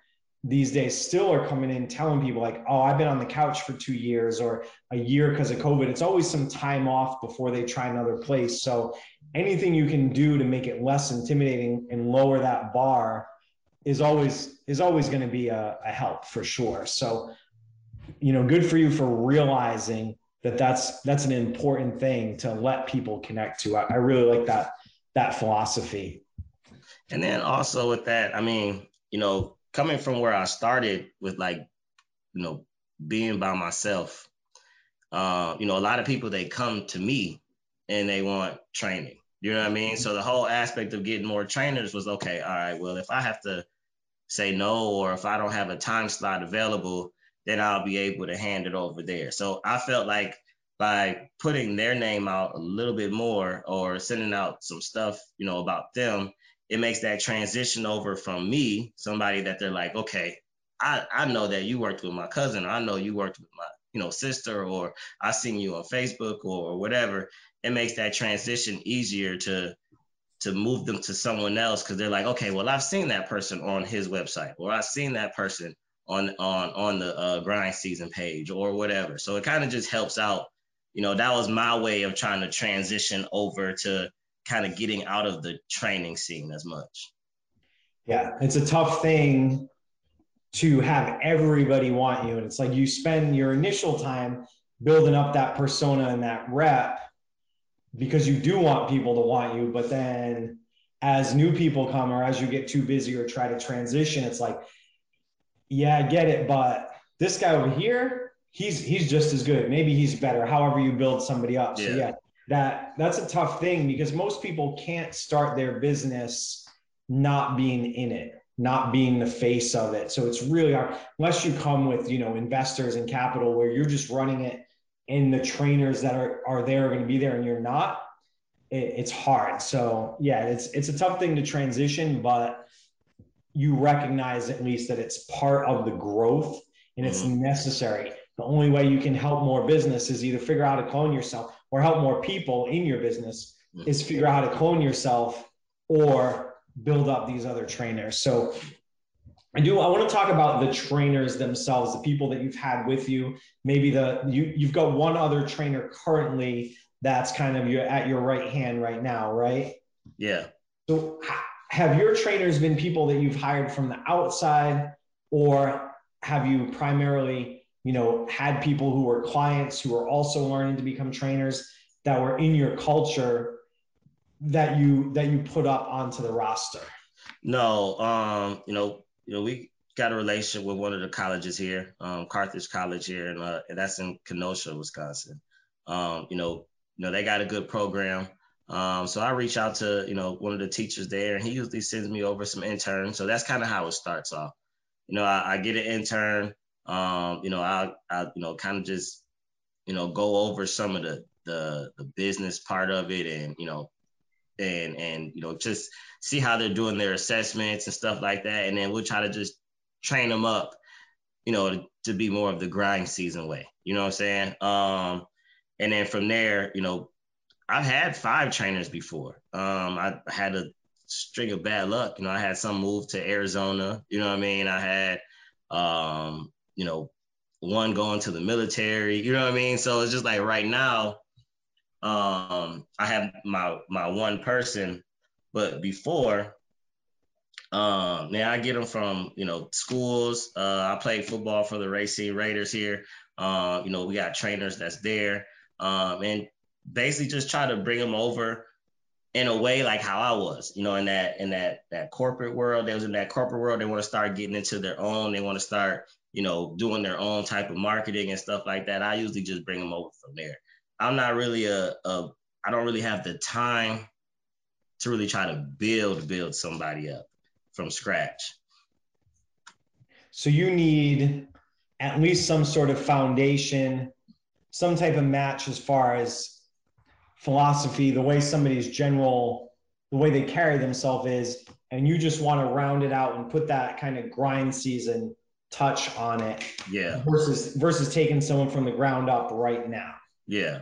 these days still are coming in telling people like, oh, I've been on the couch for 2 years or a year because of COVID. It's always some time off before they try another place. So anything you can do to make it less intimidating and lower that bar is always going to be a help for sure. So, you know, good for you for realizing that that's an important thing to let people connect to. I really like that philosophy. And then also with that, I mean, you know, coming from where I started with, like, you know, being by myself, you know, a lot of people, they come to me and they want training. You know what I mean? So the whole aspect of getting more trainers was, okay, all right, well, if I have to say no, or if I don't have a time slot available, then I'll be able to hand it over there. So I felt like by putting their name out a little bit more, or sending out some stuff, you know, about them, it makes that transition over from me, somebody that they're like, okay, I know that you worked with my cousin, I know you worked with my, you know, sister, or I seen you on Facebook or whatever. It makes that transition easier to move them to someone else, because they're like, okay, well, I've seen that person on his website, or I've seen that person on the Grind Season page or whatever. So it kind of just helps out. You know, that was my way of trying to transition over to kind of getting out of the training scene as much. Yeah, it's a tough thing to have everybody want you. And it's like you spend your initial time building up that persona and that rep because you do want people to want you. But then as new people come, or as you get too busy or try to transition, it's like, yeah, I get it, but this guy over here, he's just as good. Maybe he's better, however you build somebody up. Yeah. So yeah, that's a tough thing, because most people can't start their business not being in it, not being the face of it. So it's really hard, unless you come with, you know, investors and capital where you're just running it and the trainers that are there are going to be there and you're not, it's hard. So yeah, it's a tough thing to transition, but you recognize at least that it's part of the growth and it's necessary. The only way you can help more business is either figure out how to clone yourself or help more people in your business is figure out how to clone yourself or build up these other trainers. So I want to talk about the trainers themselves, the people that you've had with you. Maybe you've got one other trainer currently that's kind of at your right hand right now, right? Yeah. So have your trainers been people that you've hired from the outside, or have you primarily, you know, had people who were clients who were also learning to become trainers that were in your culture that you put up onto the roster? No, you know, we got a relationship with one of the colleges here, Carthage College here, and that's in Kenosha, Wisconsin. You know, they got a good program. So I reach out to, you know, one of the teachers there, and he usually sends me over some interns. So that's kind of how it starts off. You know, I get an intern, you know, I you know, kind of just, you know, go over some of the business part of it, and, you know, and, you know, just see how they're doing their assessments and stuff like that. And then we'll try to just train them up, you know, to be more of the grind season way, you know what I'm saying? And then from there, you know, I've had 5 trainers before. I had a string of bad luck. You know, I had some move to Arizona. You know what I mean? I had, you know, one going to the military. You know what I mean? So it's just like right now, I have my one person, but before, now I get them from, you know, schools. I played football for the Racine Raiders here. You know, we got trainers that's there. And basically just try to bring them over in a way like how I was, you know, in that corporate world. They was in that corporate world. They want to start getting into their own. They want to start, you know, doing their own type of marketing and stuff like that. I usually just bring them over from there. I'm not really I don't really have the time to really try to build somebody up from scratch. So you need at least some sort of foundation, some type of match as far as philosophy, the way somebody's general, the way they carry themselves is, and you just want to round it out and put that kind of grind season touch on it. Yeah. Versus taking someone from the ground up right now. Yeah.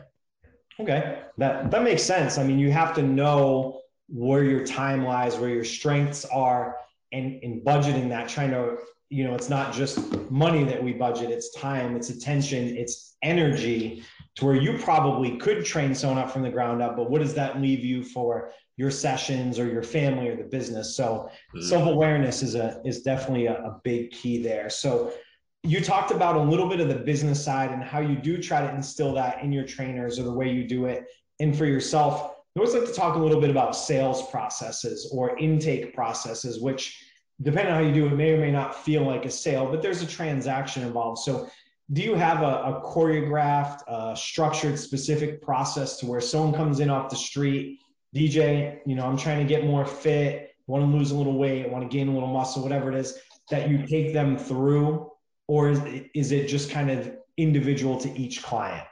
Okay. That makes sense. I mean, you have to know where your time lies, where your strengths are, and in budgeting that, trying to, you know, it's not just money that we budget, it's time, it's attention, it's energy. to where you probably could train someone up from the ground up, but what does that leave you for your sessions or your family or the business? So self-awareness is definitely a big key there. So you talked about a little bit of the business side and how you do try to instill that in your trainers or the way you do it. And for yourself, I always like to talk a little bit about sales processes or intake processes, which depending on how you do it may or may not feel like a sale, but there's a transaction involved. So do you have a choreographed, structured, specific process to where someone comes in off the street, DJ, you know, I'm trying to get more fit, want to lose a little weight, want to gain a little muscle, whatever it is, that you take them through? Or is it just kind of individual to each client?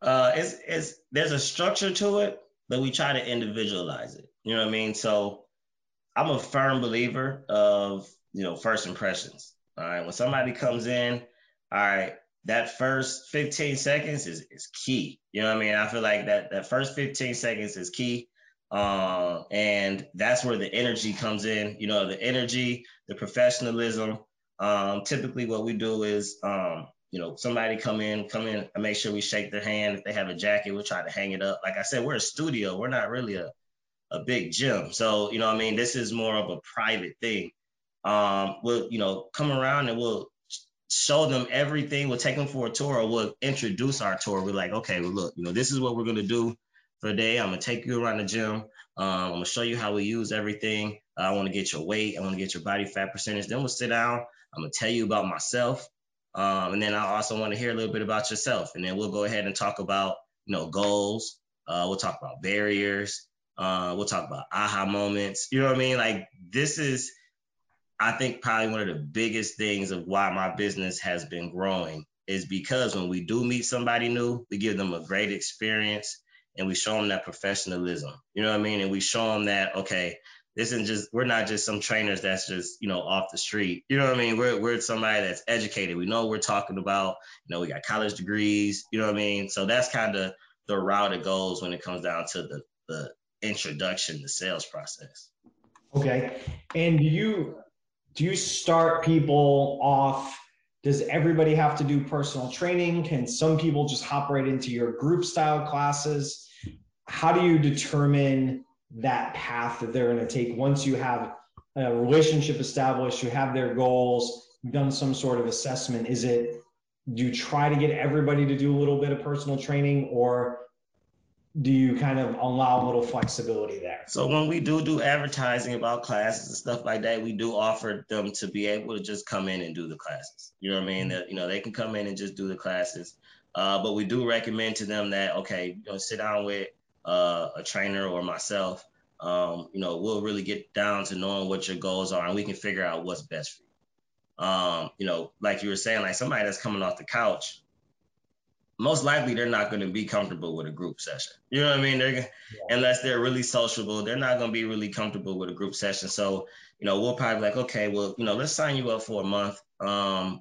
There's a structure to it, but we try to individualize it. You know what I mean? So I'm a firm believer of, you know, first impressions. All right. When somebody comes in, all right, that first 15 seconds is key. You know what I mean? I feel like that first 15 seconds is key. And that's where the energy comes in, you know, the energy, the professionalism. Typically what we do is, you know, somebody come in and make sure we shake their hand. If they have a jacket, we'll try to hang it up. Like I said, we're a studio. We're not really a big gym. So, you know what I mean? This is more of a private thing. We'll, you know, come around and we'll show them everything. We'll take them for a tour, or we'll introduce our tour. We're like, okay, well, look, you know, this is what we're going to do for the day. I'm going to take you around the gym. I'm going to show you how we use everything. I want to get your weight. I want to get your body fat percentage. Then we'll sit down. I'm going to tell you about myself. And then I also want to hear a little bit about yourself. And then we'll go ahead and talk about, you know, goals. We'll talk about barriers. We'll talk about aha moments. You know what I mean? Like, this is, I think, probably one of the biggest things of why my business has been growing, is because when we do meet somebody new, we give them a great experience and we show them that professionalism. You know what I mean? And we show them that, okay, this isn't just, we're not just some trainers that's just, you know, off the street. You know what I mean? We're somebody that's educated. We know what we're talking about. You know, we got college degrees. You know what I mean? So that's kind of the route it goes when it comes down to the introduction, the sales process. Okay. And do you start people off? Does everybody have to do personal training? Can some people just hop right into your group style classes? How do you determine that path that they're going to take once you have a relationship established, you have their goals, you've done some sort of assessment? Is it, do you try to get everybody to do a little bit of personal training, or do you kind of allow a little flexibility there? So when we do advertising about classes and stuff like that, we do offer them to be able to just come in and do the classes. You know what I mean? That, you know, they can come in and just do the classes. But we do recommend to them that, okay, you know, sit down with a trainer or myself, you know, we'll really get down to knowing what your goals are and we can figure out what's best for you. You know, like you were saying, like somebody that's coming off the couch, most likely they're not going to be comfortable with a group session. You know what I mean? Unless they're really sociable, they're not going to be really comfortable with a group session. So, you know, we'll probably like, okay, well, you know, let's sign you up for a month,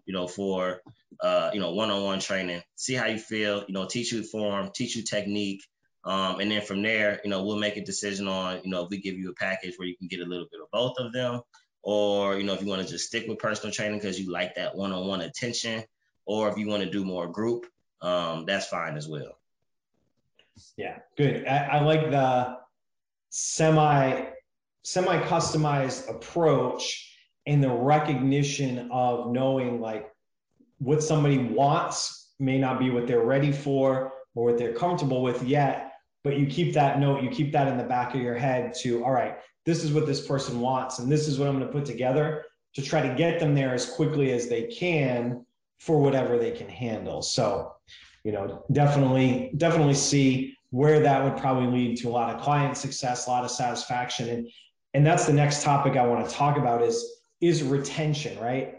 you know, for, you know, one-on-one training, see how you feel, you know, teach you form, teach you technique. And then from there, you know, we'll make a decision on, you know, if we give you a package where you can get a little bit of both of them, or, you know, if you want to just stick with personal training because you like that one-on-one attention, or if you want to do more group, that's fine as well. Yeah, good. I like the semi-customized approach and the recognition of knowing like what somebody wants may not be what they're ready for or what they're comfortable with yet, but you keep that note, you keep that in the back of your head to, all right, this is what this person wants, and this is what I'm going to put together to try to get them there as quickly as they can for whatever they can handle. So, you know, definitely see where that would probably lead to a lot of client success, a lot of satisfaction. And that's the next topic I want to talk about is retention, right?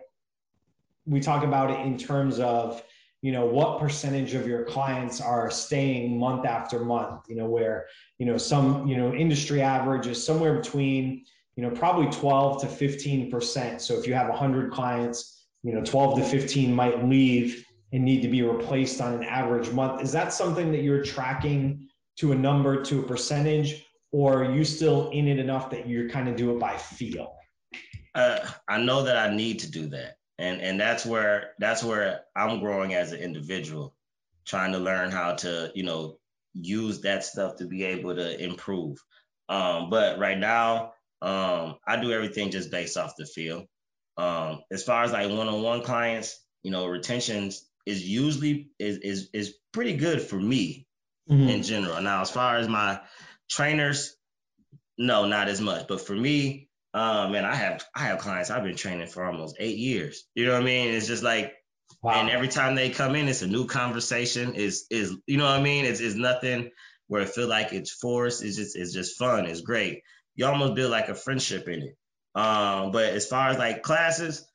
We talk about it in terms of, you know, what percentage of your clients are staying month after month, you know, where, you know, some, you know, industry average is somewhere between, you know, probably 12 to 15%. So if you have 100 clients, you know, 12 to 15 might leave and need to be replaced on an average month. Is that something that you're tracking to a number, to a percentage, or are you still in it enough that you kind of do it by feel? I know that I need to do that. And that's where I'm growing as an individual. trying to learn how to, you know, use that stuff to be able to improve. But right now, I do everything just based off the field. As far as like one-on-one clients, you know, retentions is usually is pretty good for me in general. Now, as far as my trainers, no, not as much. But for me, man, I have clients I've been training for almost 8 years. You know what I mean? It's just like, wow. And every time they come in, it's a new conversation. Is you know what I mean? It's nothing where it feel like it's forced. It's just fun. It's great. You almost build like a friendship in it. But as far as like classes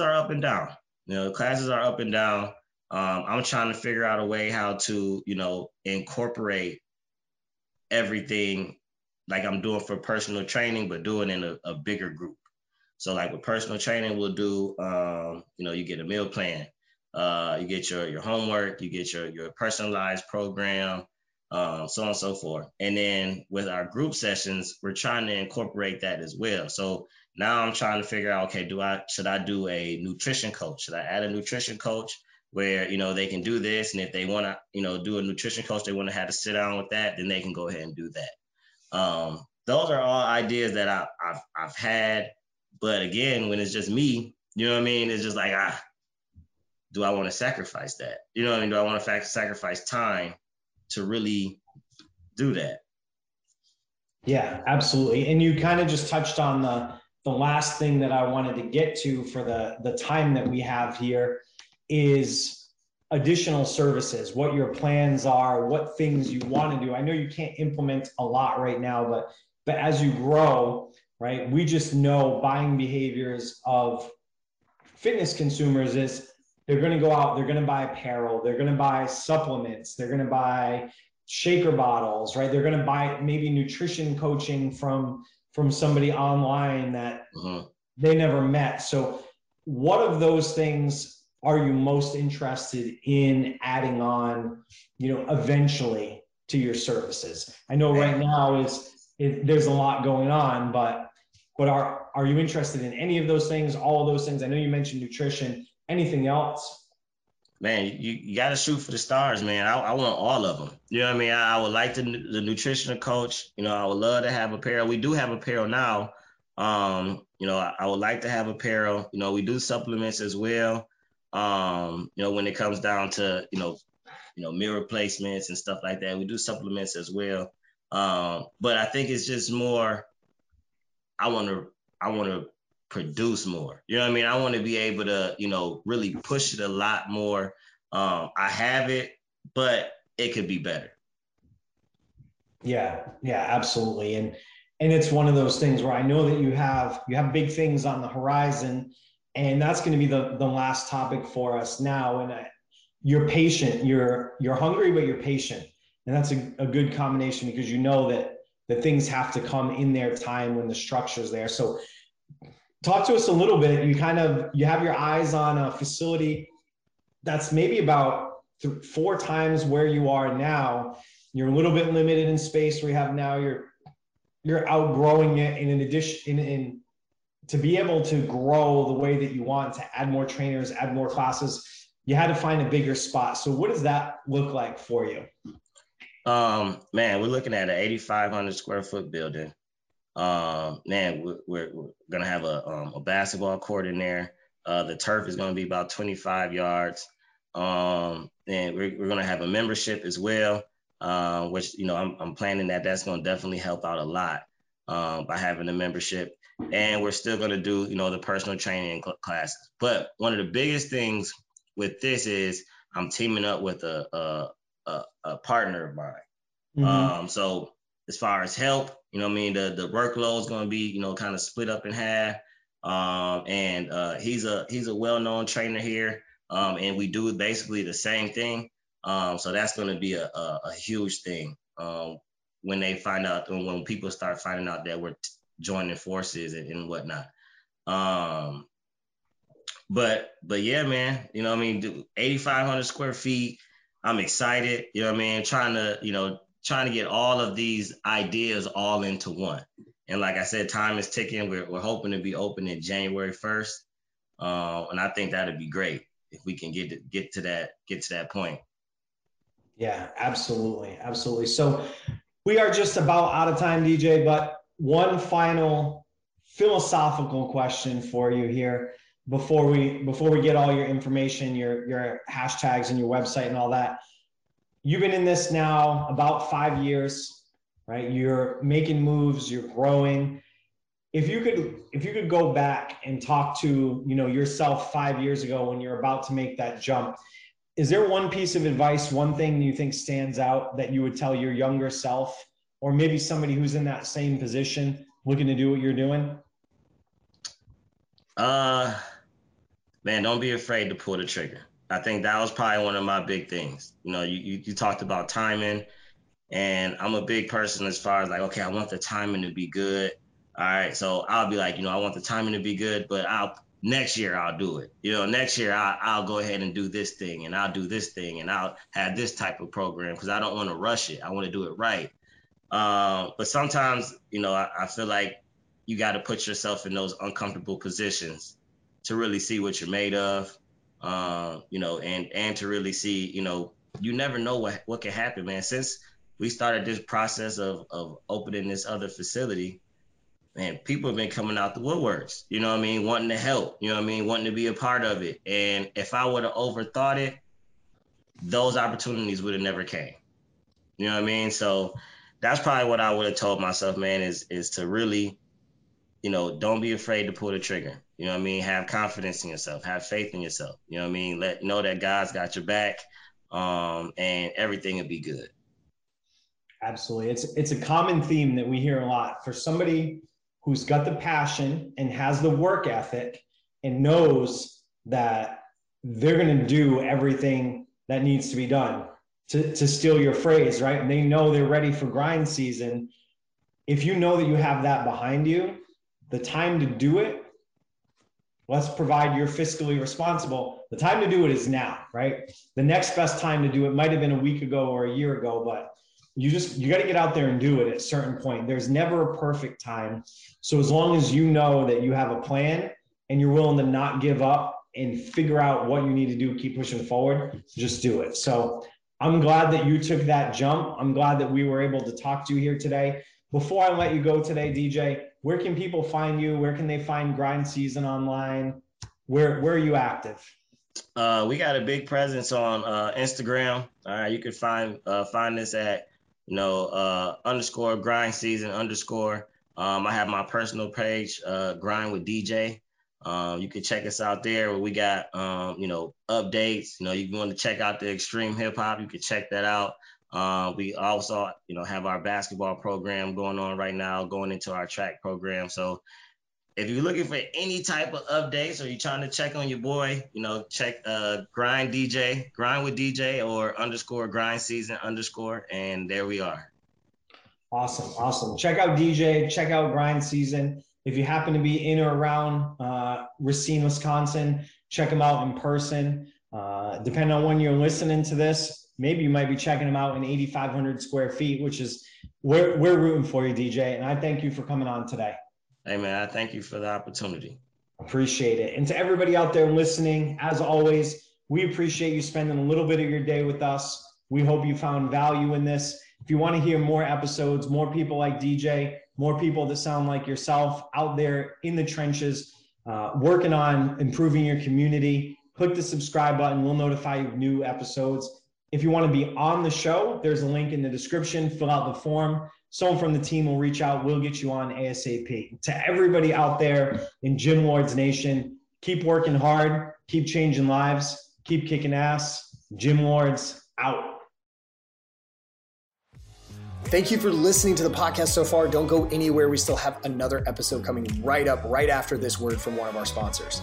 are up and down. You know, classes are up and down. I'm trying to figure out a way how to, you know, incorporate everything like I'm doing for personal training, but doing in a bigger group. So like with personal training, we'll do, you know, you get a meal plan, you get your homework, you get your personalized program, so on and so forth. And then with our group sessions, we're trying to incorporate that as well. So now I'm trying to figure out, okay, should I do a nutrition coach? Should I add a nutrition coach where, you know, they can do this? And if they want to, you know, do a nutrition coach, they want to have to sit down with that, then they can go ahead and do that. Those are all ideas that I've had. But again, when it's just me, you know what I mean? It's just like, do I want to sacrifice that? You know what I mean? Do I want to sacrifice time to really do that? Yeah, absolutely. And you kind of just touched on the last thing that I wanted to get to for the time that we have here is additional services, what your plans are, what things you want to do. I know you can't implement a lot right now, but as you grow, right? We just know buying behaviors of fitness consumers is they're going to go out, they're going to buy apparel, they're going to buy supplements, they're going to buy shaker bottles, right? They're going to buy maybe nutrition coaching from somebody online that they never met. So what of those things are you most interested in adding on, you know, eventually to your services? I know right now there's a lot going on, but are you interested in any of those things, all of those things? I know you mentioned nutrition. Anything else? Man, you got to shoot for the stars, man. I want all of them. You know what I mean? I would like the nutritional coach. You know, I would love to have apparel. We do have apparel now. You know, I would like to have apparel. You know, we do supplements as well. You know, when it comes down to, you know, meal replacements and stuff like that, we do supplements as well. But I think it's just more, I want to produce more. You know what I mean? I want to be able to, you know, really push it a lot more. I have it, but it could be better. Yeah, absolutely. And it's one of those things where I know that you have big things on the horizon, and that's going to be the last topic for us now. And you're patient, you're hungry, but you're patient. And that's a good combination, because you know that the things have to come in their time when the structure's there. So talk to us a little bit. You have your eyes on a facility that's maybe about 4 times where you are now. You're a little bit limited in space where you have now. You're outgrowing it. And in addition, to be able to grow the way that you want, to add more trainers, add more classes, you had to find a bigger spot. So what does that look like for you? Man, we're looking at an 8,500 square foot building. Man, we're going to have a basketball court in there. The turf is going to be about 25 yards. And we're going to have a membership as well, which, you know, I'm planning that's going to definitely help out a lot, by having a membership. And we're still going to do, you know, the personal training classes. But one of the biggest things with this is I'm teaming up with a partner of mine. So as far as help, you know what I mean, the workload is going to be, you know, kind of split up in half. And he's a well-known trainer here. And we do basically the same thing. So that's going to be a huge thing. When they find out, when people start finding out that we're joining forces and whatnot. But yeah, man, you know what I mean? 8,500 square feet. I'm excited, you know what I mean? Trying to get all of these ideas all into one. And like I said, time is ticking. We're hoping to be open in January 1st. And I think that'd be great if we can get to that point. Yeah, absolutely. Absolutely. So we are just about out of time, DJ, but one final philosophical question for you here before we get all your information, your hashtags and your website and all that. You've been in this now about 5 years, right? You're making moves, you're growing. If you could go back and talk to, yourself 5 years ago when you're about to make that jump, is there one piece of advice, one thing you think stands out that you would tell your younger self, or maybe somebody who's in that same position looking to do what you're doing? Man, don't be afraid to pull the trigger. I think that was probably one of my big things. You talked about timing, and I'm a big person as far as like, okay, I want the timing to be good. All right. So I'll be like, I want the timing to be good, but next year I'll do it. Next year I'll go ahead and do this thing, and I'll do this thing, and I'll have this type of program, because I don't want to rush it. I want to do it right. But sometimes, I feel like you got to put yourself in those uncomfortable positions to really see what you're made of, and to really see, you never know what can happen, man. Since we started this process of opening this other facility, man, people have been coming out the woodworks, wanting to help, wanting to be a part of it. And if I would have overthought it, those opportunities would have never came. So that's probably what I would have told myself, man, is to really, don't be afraid to pull the trigger. Have confidence in yourself, have faith in yourself. Let know that God's got your back, and everything will be good. Absolutely. It's a common theme that we hear a lot for somebody who's got the passion and has the work ethic and knows that they're going to do everything that needs to be done, to steal your phrase, right? And they know they're ready for grind season. If you know that you have that behind you, the time to do it, let's provide you're fiscally responsible. The time to do it is now, right? The next best time to do it might have been a week ago or a year ago, but you got to get out there and do it at a certain point. There's never a perfect time. So as long as you know that you have a plan and you're willing to not give up and figure out what you need to do, keep pushing forward, just do it. So I'm glad that you took that jump. I'm glad that we were able to talk to you here today. Before I let you go today, DJ, where can people find you? Where can they find Grind Season online? Where are you active? We got a big presence on Instagram. All right, you can find us at _ grind season _ I have my personal page, Grind with DJ. You can check us out there where we got, updates. You can want to check out the extreme hip hop. You can check that out. We also, have our basketball program going on right now, going into our track program. So if you're looking for any type of updates, or you're trying to check on your boy, check Grind with DJ, or _ Grind Season _, and there we are. Awesome, awesome. Check out DJ, check out Grind Season. If you happen to be in or around Racine, Wisconsin, check them out in person. Depending on when you're listening to this, maybe you might be checking them out in 8,500 square feet, which is, we're rooting for you, DJ, and I thank you for coming on today. Hey, man, I thank you for the opportunity. Appreciate it. And to everybody out there listening, as always, we appreciate you spending a little bit of your day with us. We hope you found value in this. If you want to hear more episodes, more people like DJ, more people that sound like yourself out there in the trenches, working on improving your community, click the subscribe button. We'll notify you of new episodes. If you want to be on the show, there's a link in the description. Fill out the form. Someone from the team will reach out. We'll get you on ASAP. To everybody out there in Gym Lords Nation, keep working hard, keep changing lives, keep kicking ass. Gym Lords out. Thank you for listening to the podcast so far. Don't go anywhere. We still have another episode coming right up, right after this word from one of our sponsors.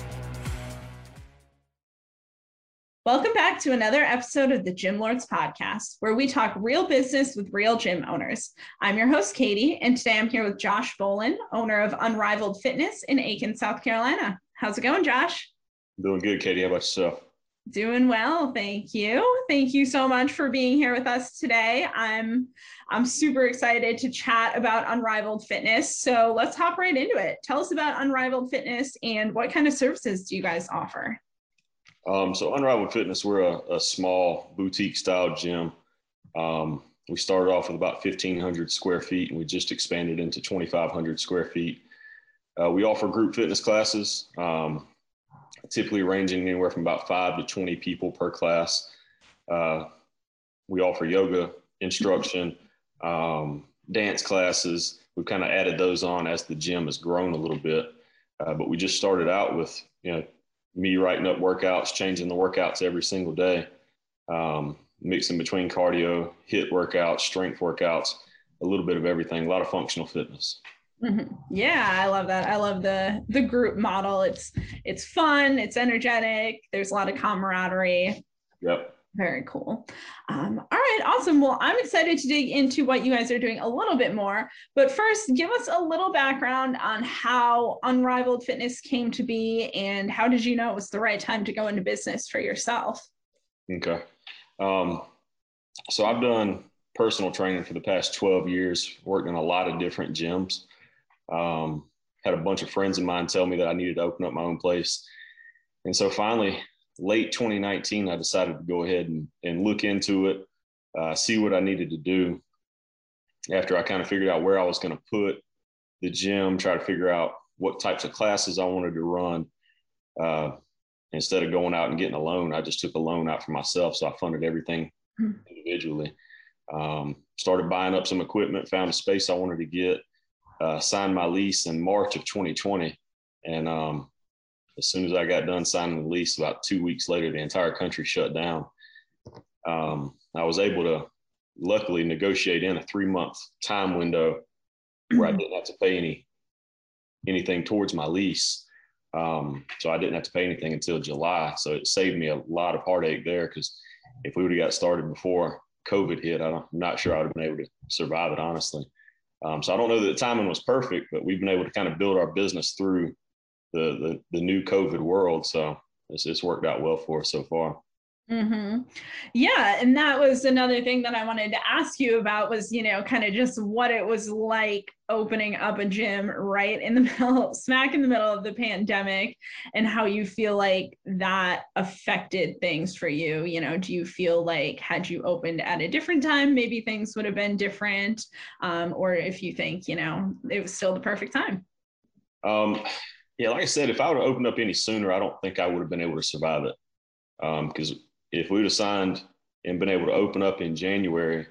Welcome back to another episode of the Gym Lords Podcast, where we talk real business with real gym owners. I'm your host, Katie, and today I'm here with Josh Bolen, owner of Unrivaled Fitness in Aiken, South Carolina. How's it going, Josh? Doing good, Katie. How about yourself? Doing well, thank you. Thank you so much for being here with us today. I'm super excited to chat about Unrivaled Fitness. So let's hop right into it. Tell us about Unrivaled Fitness and what kind of services do you guys offer? So Unrivaled Fitness, we're a small boutique style gym. We started off with about 1,500 square feet and we just expanded into 2,500 square feet. We offer group fitness classes, typically ranging anywhere from about 5 to 20 people per class. We offer yoga instruction, dance classes. We've kind of added those on as the gym has grown a little bit, but we just started out with, me writing up workouts, changing the workouts every single day, mixing between cardio, HIIT workouts, strength workouts, a little bit of everything, a lot of functional fitness. Mm-hmm. Yeah, I love that. I love the group model. It's fun, it's energetic, there's a lot of camaraderie. Yep. Very cool. All right, awesome. Well, I'm excited to dig into what you guys are doing a little bit more, but first give us a little background on how Unrivaled Fitness came to be and how did you know it was the right time to go into business for yourself? Okay. So I've done personal training for the past 12 years, worked in a lot of different gyms. Had a bunch of friends of mine tell me that I needed to open up my own place. And so finally, late 2019, I decided to go ahead and look into it, see what I needed to do. After I kind of figured out where I was going to put the gym, try to figure out what types of classes I wanted to run. Instead of going out and getting a loan, I just took a loan out for myself. So I funded everything individually. Started buying up some equipment, found a space I wanted to get, signed my lease in March of 2020. And, as soon as I got done signing the lease, about 2 weeks later, the entire country shut down. I was able to luckily negotiate in a 3-month time window where I didn't have to pay anything towards my lease. So I didn't have to pay anything until July. So it saved me a lot of heartache there, because if we would have got started before COVID hit, I'm not sure I would have been able to survive it, honestly. So I don't know that the timing was perfect, but we've been able to kind of build our business through the new COVID world. So it's worked out well for us so far. Mm-hmm. Yeah. And that was another thing that I wanted to ask you about was, kind of just what it was like opening up a gym right in the middle, smack in the middle of the pandemic, and how you feel like that affected things for you. Do you feel like had you opened at a different time, maybe things would have been different? Or if you think, it was still the perfect time? Yeah, like I said, if I would have opened up any sooner, I don't think I would have been able to survive it. Because if we would have signed and been able to open up in January,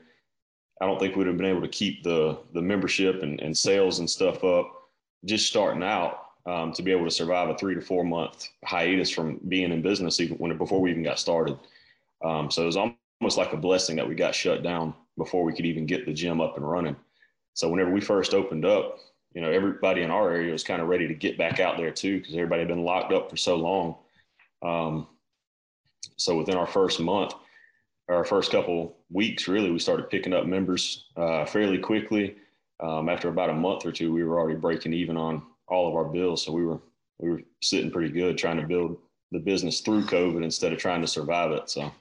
I don't think we would have been able to keep the membership and sales and stuff up just starting out, to be able to survive a 3 to 4 month hiatus from being in business before we even got started. So it was almost like a blessing that we got shut down before we could even get the gym up and running. So whenever we first opened up, everybody in our area was kind of ready to get back out there too, because everybody had been locked up for so long. So within our first couple weeks, really, we started picking up members fairly quickly. After about a month or two, we were already breaking even on all of our bills. So we were sitting pretty good, trying to build the business through COVID instead of trying to survive it. So.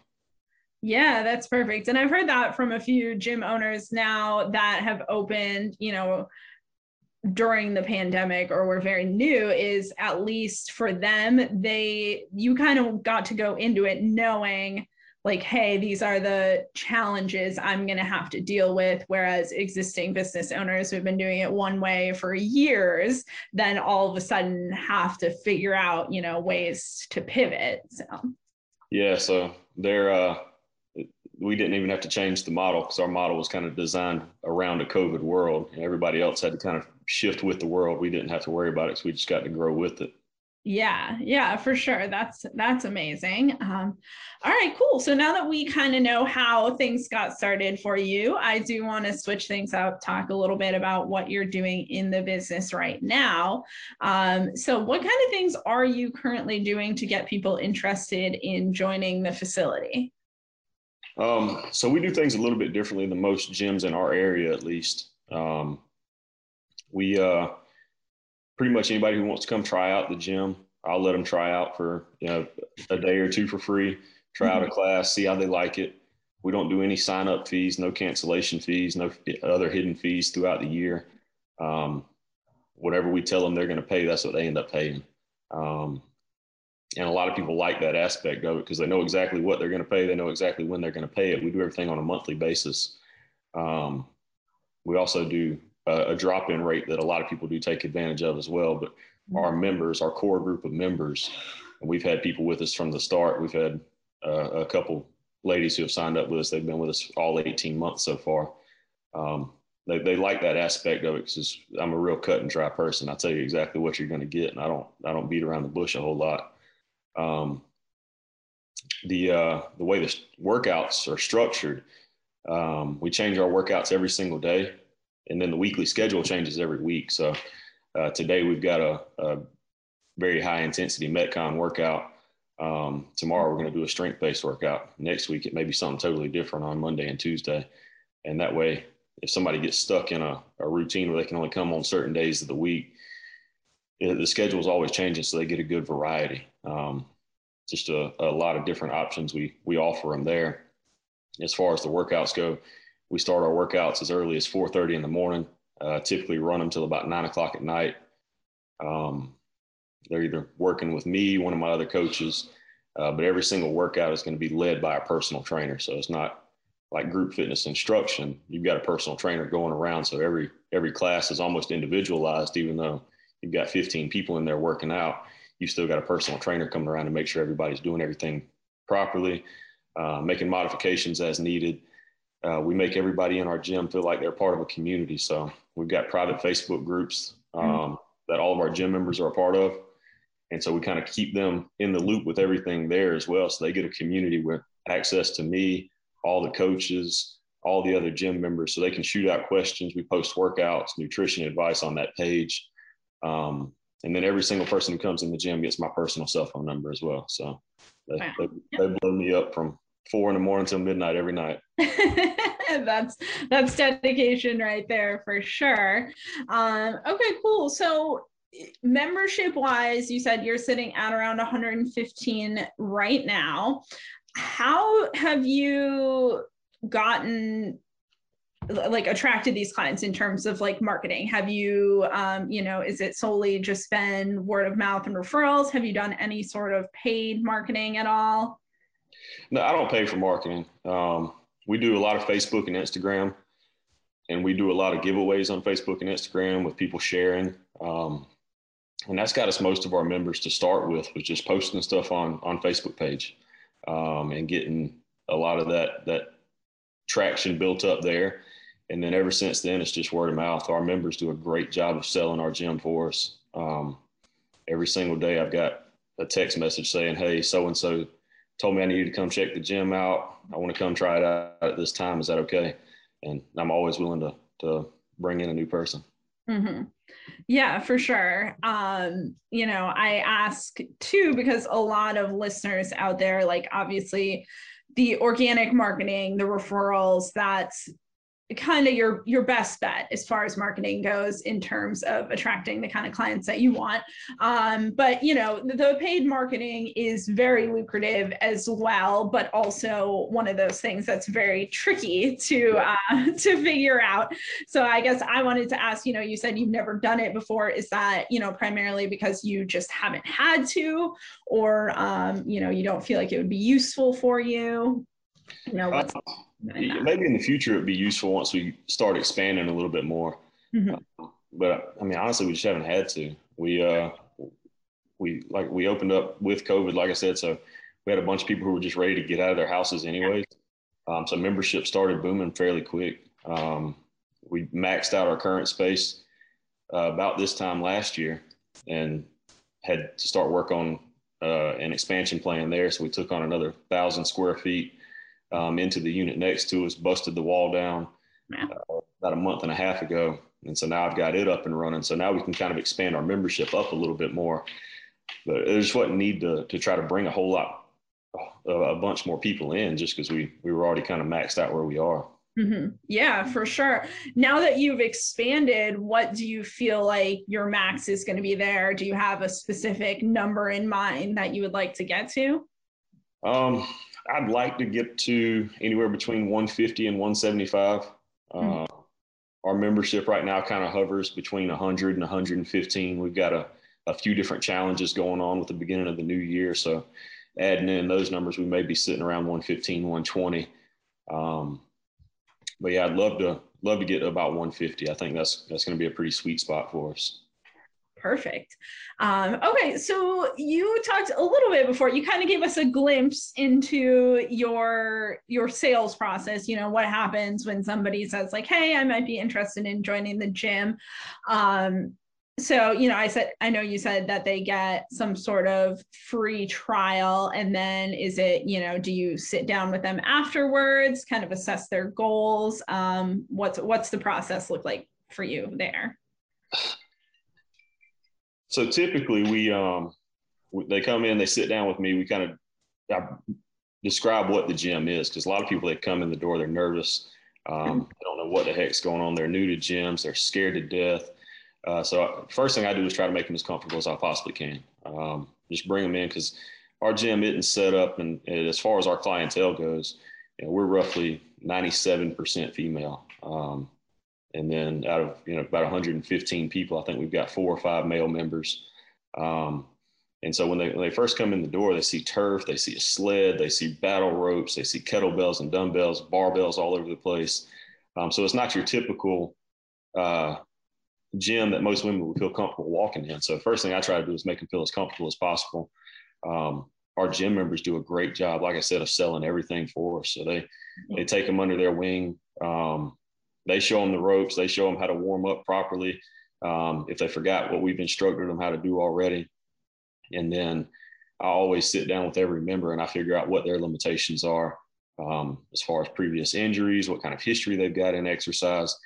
Yeah, that's perfect. And I've heard that from a few gym owners now that have opened, during the pandemic or were very new, is at least for them, you kind of got to go into it knowing like, hey, these are the challenges I'm going to have to deal with. Whereas existing business owners who've been doing it one way for years, then all of a sudden have to figure out, ways to pivot. So. Yeah. So we didn't even have to change the model because our model was kind of designed around a COVID world, and everybody else had to kind of shift with the world. We didn't have to worry about it because we just got to grow with it. Yeah, for sure. That's amazing. All right, cool. So now that we kind of know how things got started for you, I do want to switch things up, talk a little bit about what you're doing in the business right now. So what kind of things are you currently doing to get people interested in joining the facility? So we do things a little bit differently than most gyms in our area, at least. We pretty much anybody who wants to come try out the gym, I'll let them try out for, a day or two for free, try out a class, see how they like it. We don't do any sign-up fees, no cancellation fees, no other hidden fees throughout the year. Whatever we tell them they're going to pay, that's what they end up paying. And a lot of people like that aspect of it because they know exactly what they're going to pay. They know exactly when they're going to pay it. We do everything on a monthly basis. We also do a drop-in rate that a lot of people do take advantage of as well. But our members, our core group of members, and we've had people with us from the start. We've had a couple ladies who have signed up with us. They've been with us all 18 months so far. They like that aspect of it because I'm a real cut and dry person. I tell you exactly what you're going to get, and I don't beat around the bush a whole lot. The way the workouts are structured, we change our workouts every single day. And then the weekly schedule changes every week. So today we've got a very high intensity Metcon workout. Tomorrow we're going to do a strength-based workout. Next week it may be something totally different on Monday and Tuesday. And that way, if somebody gets stuck in a routine where they can only come on certain days of the week, the schedule is always changing, so they get a good variety. Just a lot of different options we offer them there. As far as the workouts go, we start our workouts as early as 4:30 in the morning, typically run them till about 9 o'clock at night. They're either working with me, one of my other coaches, but every single workout is going to be led by a personal trainer. So it's not like group fitness instruction. You've got a personal trainer going around. So every class is almost individualized, even though you've got 15 people in there working out. You've still got a personal trainer coming around to make sure everybody's doing everything properly, making modifications as needed. We make everybody in our gym feel like they're part of a community. So we've got private Facebook groups that all of our gym members are a part of. And so we kind of keep them in the loop with everything there as well. So they get a community with access to me, all the coaches, all the other gym members, so they can shoot out questions. We post workouts, nutrition advice on that page. And then every single person who comes in the gym gets my personal cell phone number as well. So they blow me up from 4 in the morning till midnight every night. That's dedication right there for sure. Okay, cool. So membership wise, you said you're sitting at around 115 right now. How have you gotten attracted these clients in terms of marketing? Have you, is it solely just been word of mouth and referrals? Have you done any sort of paid marketing at all? No, I don't pay for marketing. We do a lot of Facebook and Instagram, and we do a lot of giveaways on Facebook and Instagram with people sharing. And that's got us most of our members to start with, was just posting stuff on Facebook page, and getting a lot of that traction built up there. And then ever since then, it's just word of mouth. Our members do a great job of selling our gym for us. Every single day I've got a text message saying, "Hey, so-and-so told me I needed to come check the gym out. I want to come try it out at this time. Is that okay?" And I'm always willing to bring in a new person. Mm-hmm. Yeah, for sure. I ask too, because a lot of listeners out there, obviously the organic marketing, the referrals, that's kind of your best bet as far as marketing goes in terms of attracting the kind of clients that you want. But the paid marketing is very lucrative as well, but also one of those things that's very tricky to figure out. So I guess I wanted to ask, you said you've never done it before. Is that, primarily because you just haven't had to, or, you don't feel like it would be useful for you? What's maybe in the future it'd be useful once we start expanding a little bit more. But I mean, honestly, we just haven't had to. We opened up with COVID, like I said, so we had a bunch of people who were just ready to get out of their houses anyways. So membership started booming fairly quick. We maxed out our current space about this time last year and had to start work on an expansion plan there. So we took on another 1,000 square feet into the unit next to us, busted the wall down about a month and a half ago. And so now I've got it up and running. So now we can kind of expand our membership up a little bit more. But there's just what need to try to bring a bunch more people in, just because we were already kind of maxed out where we are. Mm-hmm. Yeah, for sure. Now that you've expanded, what do you feel like your max is going to be there? Do you have a specific number in mind that you would like to get to? I'd like to get to anywhere between 150 and 175. Mm-hmm. Our membership right now kind of hovers between 100 and 115. We've got a few different challenges going on with the beginning of the new year. So adding in those numbers, we may be sitting around 115, 120. But yeah, I'd love to get about 150. I think that's going to be a pretty sweet spot for us. Perfect. Okay, so you talked a little bit before, you kind of gave us a glimpse into your sales process, you know, what happens when somebody says like, hey, I might be interested in joining the gym. So, you know, I know you said that they get some sort of free trial, and then is it, you know, do you sit down with them afterwards, kind of assess their goals? What's the process look like for you there? So typically they come in, they sit down with me. I describe what the gym is, because a lot of people that come in the door, they're nervous. They don't know what the heck's going on. They're new to gyms. They're scared to death. So first thing I do is try to make them as comfortable as I possibly can. Just bring them in, because our gym isn't set up, and as far as our clientele goes, you know, we're roughly 97% female. And then out of, you know, about 115 people, I think we've got 4 or 5 male members. And so when they first come in the door, they see turf, they see a sled, they see battle ropes, they see kettlebells and dumbbells, barbells all over the place. So it's not your typical gym that most women would feel comfortable walking in. So first thing I try to do is make them feel as comfortable as possible. Our gym members do a great job, like I said, of selling everything for us. So they take them under their wing. They show them the ropes. They show them how to warm up properly. If they forgot what we've instructed them how to do already. And then I always sit down with every member and I figure out what their limitations are, as far as previous injuries, what kind of history they've got in exercise.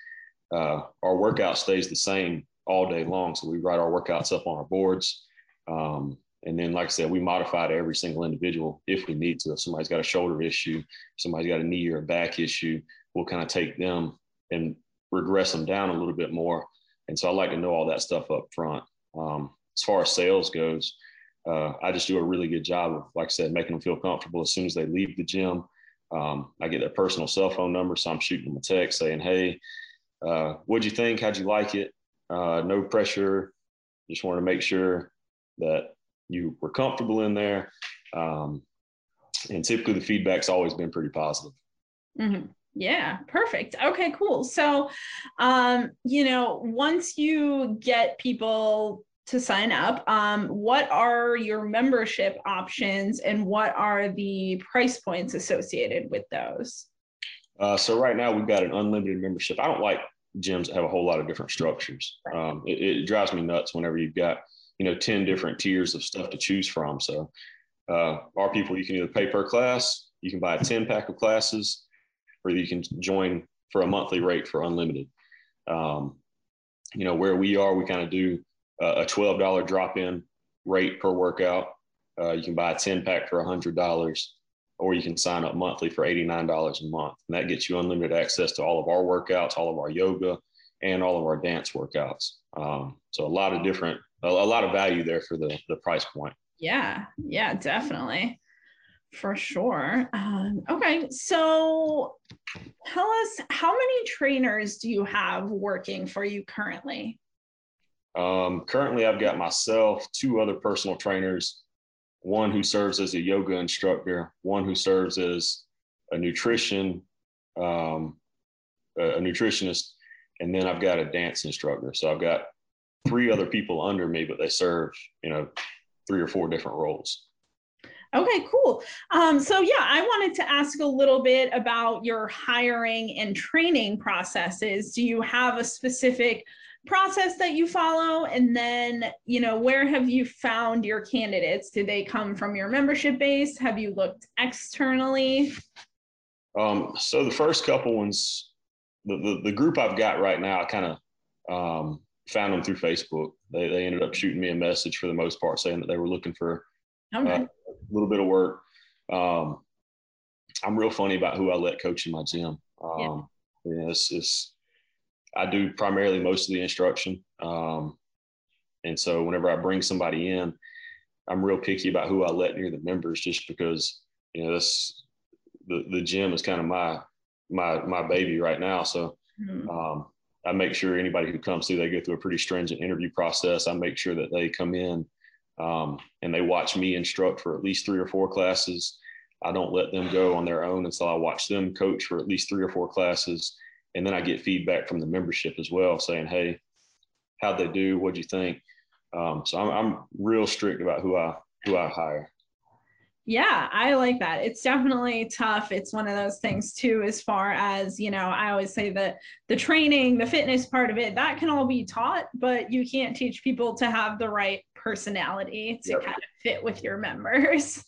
Our workout stays the same all day long. So we write our workouts up on our boards. And then, like I said, we modify to every single individual if we need to. If somebody's got a shoulder issue, somebody's got a knee or a back issue, we'll kind of take them and regress them down a little bit more. And so I like to know all that stuff up front. As far as sales goes, I just do a really good job of, like I said, making them feel comfortable as soon as they leave the gym. I get their personal cell phone number. So I'm shooting them a text saying, hey, what'd you think? How'd you like it? No pressure. Just wanted to make sure that you were comfortable in there. And typically the feedback's always been pretty positive. Mm-hmm. Yeah, perfect. Okay, cool. So, you know, once you get people to sign up, what are your membership options and what are the price points associated with those? So right now we've got an unlimited membership. I don't like gyms that have a whole lot of different structures. It drives me nuts whenever you've got, you know, 10 different tiers of stuff to choose from. So our people, you can either pay per class, you can buy a 10 pack of classes, or you can join for a monthly rate for unlimited. You know, where we are, we kind of do a $12 drop-in rate per workout. You can buy a 10-pack for $100, or you can sign up monthly for $89 a month. And that gets you unlimited access to all of our workouts, all of our yoga, and all of our dance workouts. So a lot of value there for the price point. Yeah, definitely. For sure. Okay. So tell us, how many trainers do you have working for you currently? Currently, I've got myself, 2 other personal trainers, one who serves as a yoga instructor, one who serves as a nutritionist, and then I've got a dance instructor. So I've got 3 other people under me, but they serve, you know, 3 or 4 different roles. Okay, cool. So yeah, I wanted to ask a little bit about your hiring and training processes. Do you have a specific process that you follow? And then, you know, where have you found your candidates? Do they come from your membership base? Have you looked externally? So the first couple ones, the group I've got right now, I kind of found them through Facebook. They ended up shooting me a message for the most part saying that they were looking for a little bit of work. I'm real funny about who I let coach in my gym. Yeah, I do primarily most of the instruction. And so whenever I bring somebody in, I'm real picky about who I let near the members, just because, you know, that's the gym is kind of my baby right now. So I make sure anybody who comes through, they go through a pretty stringent interview process. I make sure that they come in and they watch me instruct for at least 3 or 4 classes. I don't let them go on their own until I watch them coach for at least 3 or 4 classes. And then I get feedback from the membership as well saying, hey, how'd they do? What'd you think? So I'm real strict about who I hire. Yeah, I like that. It's definitely tough. It's one of those things too, as far as, you know, I always say that the training, the fitness part of it, that can all be taught, but you can't teach people to have the right personality to kind of fit with your members.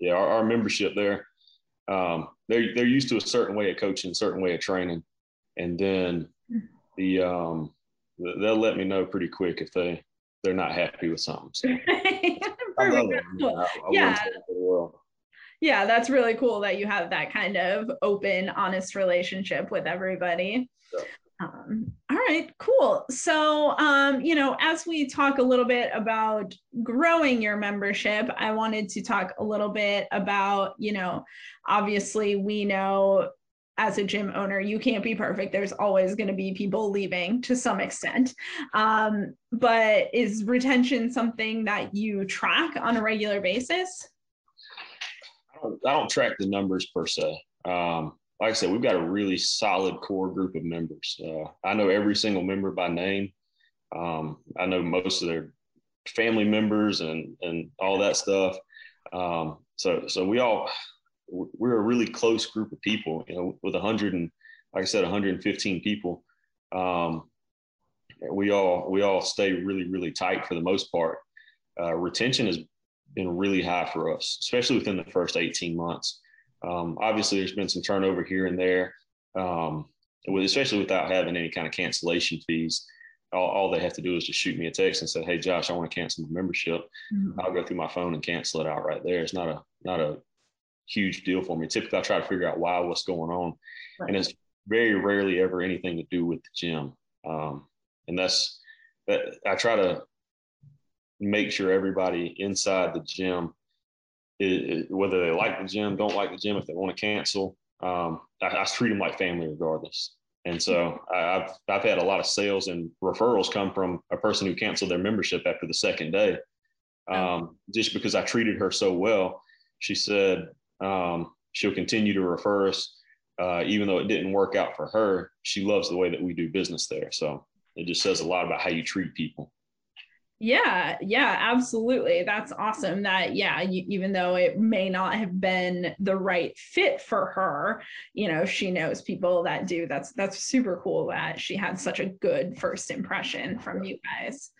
Yeah. Our membership there, they're used to a certain way of coaching, a certain way of training. And then they'll let me know pretty quick if they're not happy with something. So. Yeah, that's really cool that you have that kind of open, honest relationship with everybody. Yeah. All right, cool. So, you know, as we talk a little bit about growing your membership, I wanted to talk a little bit about, you know, obviously we know as a gym owner, you can't be perfect. There's always going to be people leaving to some extent. But is retention something that you track on a regular basis? I don't track the numbers per se. Like I said, we've got a really solid core group of members. I know every single member by name. I know most of their family members and all that stuff. So we're a really close group of people, you know, with 115 people. We all stay really, really tight for the most part. Retention has been really high for us, especially within the first 18 months. Obviously there's been some turnover here and there, especially without having any kind of cancellation fees. All they have to do is just shoot me a text and say, hey, Josh, I want to cancel my membership. I'll go through my phone and cancel it out right there. It's not a huge deal for me. Typically, I try to figure out why, what's going on. Right. And it's very rarely ever anything to do with the gym. And I try to make sure everybody inside the gym, whether they like the gym, don't like the gym, if they want to cancel, I treat them like family regardless. And so I've had a lot of sales and referrals come from a person who canceled their membership after the second day, just because I treated her so well. She said, she'll continue to refer us, even though it didn't work out for her. She loves the way that we do business there. So it just says a lot about how you treat people. Yeah, absolutely. That's awesome that, even though it may not have been the right fit for her, you know, she knows people that do. That's super cool that she had such a good first impression from you guys.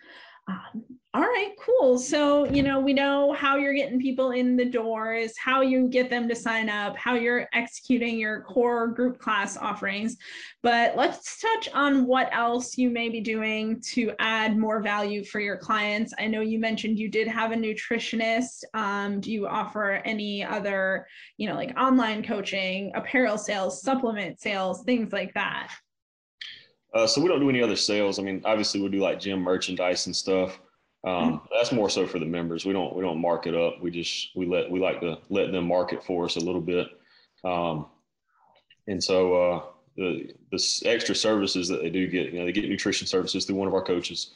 All right, cool. So, you know, we know how you're getting people in the doors, how you get them to sign up, how you're executing your core group class offerings, but let's touch on what else you may be doing to add more value for your clients. I know you mentioned you did have a nutritionist. Do you offer any other, you know, like online coaching, apparel sales, supplement sales, things like that? So we don't do any other sales. I mean, obviously we do like gym merchandise and stuff. That's more so for the members. We don't mark it up. We like to let them market for us a little bit. And so the extra services that they do get, you know, they get nutrition services through one of our coaches.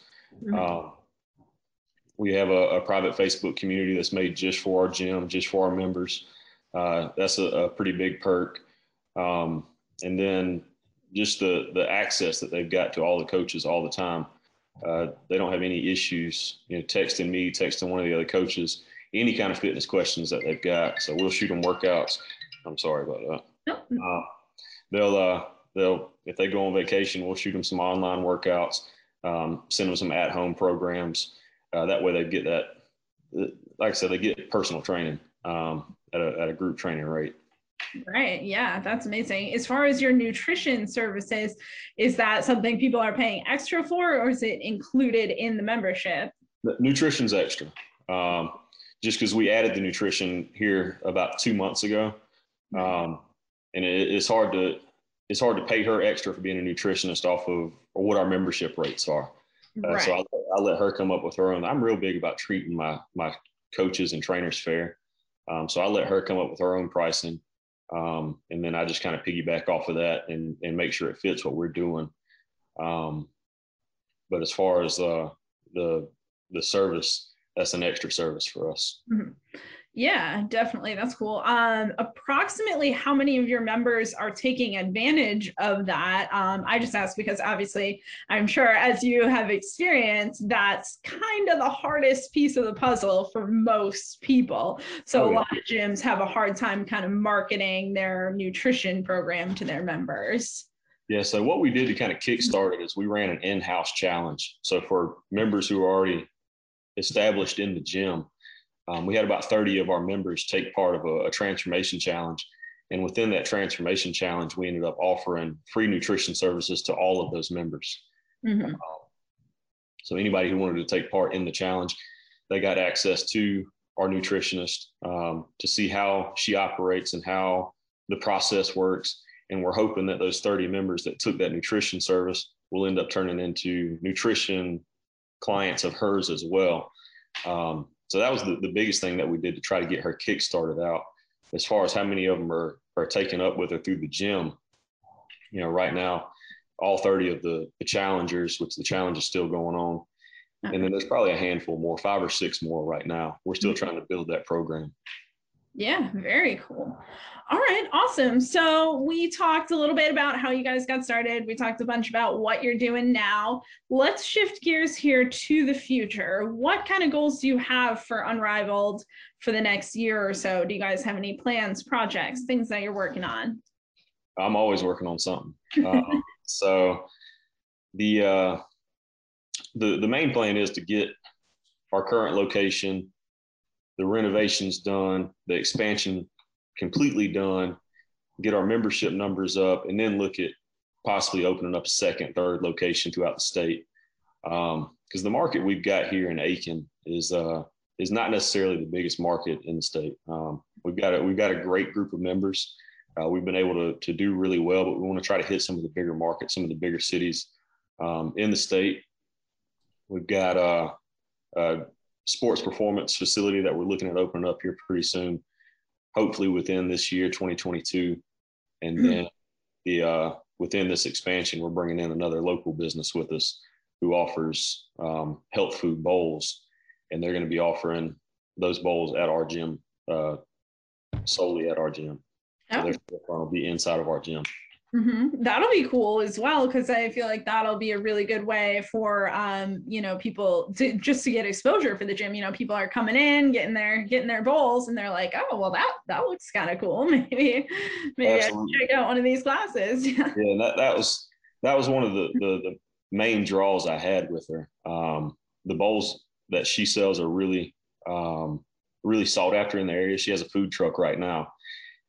We have a private Facebook community that's made just for our gym, just for our members. That's a pretty big perk. And then just the access that they've got to all the coaches all the time. They don't have any issues, you know, texting me, texting one of the other coaches. any kind of fitness questions that they've got. So we'll shoot them workouts. I'm sorry about that. They'll if they go on vacation, we'll shoot them some online workouts, send them some at-home programs. That way they get that, like I said, they get personal training at a group training rate. Right. Yeah, that's amazing. As far as your nutrition services, is that something people are paying extra for, or is it included in the membership? The nutrition's extra. Just because we added the nutrition here about 2 months ago. And it's hard to pay her extra for being a nutritionist off of or what our membership rates are. Right. So I let her come up with her own. I'm real big about treating my coaches and trainers fair. So I let her come up with her own pricing. And then I just kind of piggyback off of that and make sure it fits what we're doing. But as far as the service, that's an extra service for us. Mm-hmm. Yeah, definitely. That's cool. Approximately how many of your members are taking advantage of that? I just asked because obviously I'm sure as you have experienced, that's kind of the hardest piece of the puzzle for most people. So a lot of gyms have a hard time kind of marketing their nutrition program to their members. Yeah. So what we did to kind of kickstart it is we ran an in-house challenge. So for members who are already established in the gym, we had about 30 of our members take part of a transformation challenge. And within that transformation challenge, we ended up offering free nutrition services to all of those members. Mm-hmm. So anybody who wanted to take part in the challenge, they got access to our nutritionist to see how she operates and how the process works. And we're hoping that those 30 members that took that nutrition service will end up turning into nutrition clients of hers as well. So that was the biggest thing that we did to try to get her kick started out. As far as how many of them are taken up with her through the gym, you know, right now, all 30 of the challengers, which the challenge is still going on. And then there's probably a handful more, 5 or 6 more right now. We're still trying to build that program. Yeah, very cool. All right, awesome. So we talked a little bit about how you guys got started. We talked a bunch about what you're doing now. Let's shift gears here to the future. What kind of goals do you have for Unrivaled for the next year or so? Do you guys have any plans, projects, things that you're working on? I'm always working on something. So the main plan is to get our current location, the renovations done, the expansion completely done, get our membership numbers up, and then look at possibly opening up a second, third location throughout the state. Because the market we've got here in Aiken is not necessarily the biggest market in the state. We've got a great group of members. We've been able to do really well, but we want to try to hit some of the bigger markets, some of the bigger cities in the state. We've got sports performance facility that we're looking at opening up here pretty soon, hopefully within this year, 2022. And then within this expansion, we're bringing in another local business with us who offers health food bowls, and they're going to be offering those bowls at our gym, solely at our gym. So they're going to be inside of our gym. Mm-hmm. That'll be cool as well, because I feel like that'll be a really good way for, you know, people to get exposure for the gym. You know, people are coming in, getting their bowls, and they're like, oh, well, that looks kind of cool. Maybe I can check out one of these classes. Yeah, and that was one of the main draws I had with her. The bowls that she sells are really, really sought after in the area. She has a food truck right now.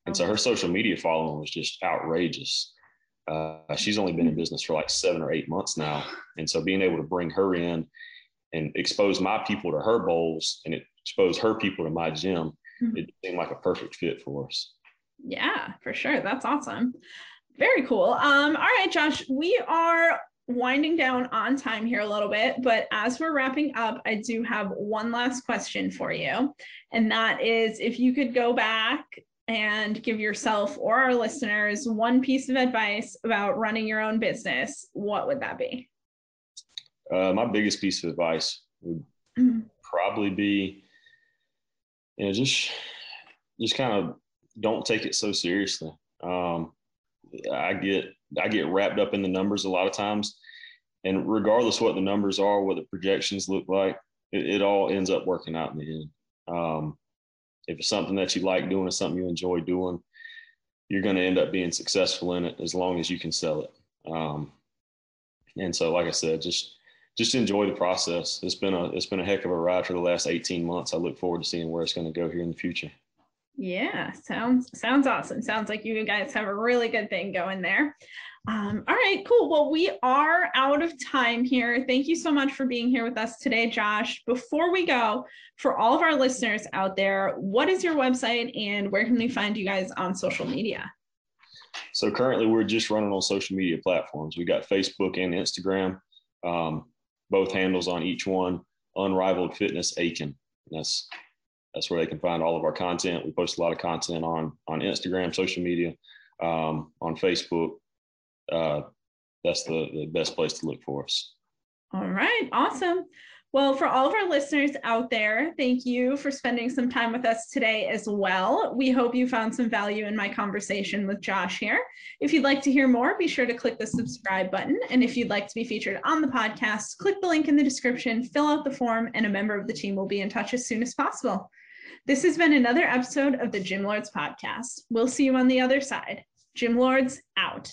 And so her social media following was just outrageous. She's only been in business for like 7 or 8 months now. And so being able to bring her in and expose my people to her bowls and expose her people to my gym, it seemed like a perfect fit for us. Yeah, for sure. That's awesome. Very cool. All right, Josh, we are winding down on time here a little bit, but as we're wrapping up, I do have one last question for you. And that is, if you could go back and give yourself or our listeners one piece of advice about running your own business, what would that be? My biggest piece of advice would probably be, you know, just kind of don't take it so seriously. I get wrapped up in the numbers a lot of times, and regardless what the numbers are, what the projections look like, it all ends up working out in the end. If it's something that you like doing, something you enjoy doing, you're going to end up being successful in it as long as you can sell it. And so, like I said, just enjoy the process. It's been a heck of a ride for the last 18 months. I look forward to seeing where it's going to go here in the future. Yeah, sounds awesome. Sounds like you guys have a really good thing going there. All right, cool. Well, we are out of time here. Thank you so much for being here with us today, Josh. Before we go, for all of our listeners out there, what is your website and where can we find you guys on social media? So currently we're just running on social media platforms. We got Facebook and Instagram, both handles on each one, Unrivaled Fitness Aiken. That's where they can find all of our content. We post a lot of content on Instagram, social media, on Facebook. That's the best place to look for us. All right. Awesome. Well, for all of our listeners out there, thank you for spending some time with us today as well. We hope you found some value in my conversation with Josh here. If you'd like to hear more, be sure to click the subscribe button. And if you'd like to be featured on the podcast, click the link in the description, fill out the form, and a member of the team will be in touch as soon as possible. This has been another episode of the Gym Lords Podcast. We'll see you on the other side. Gym Lords out.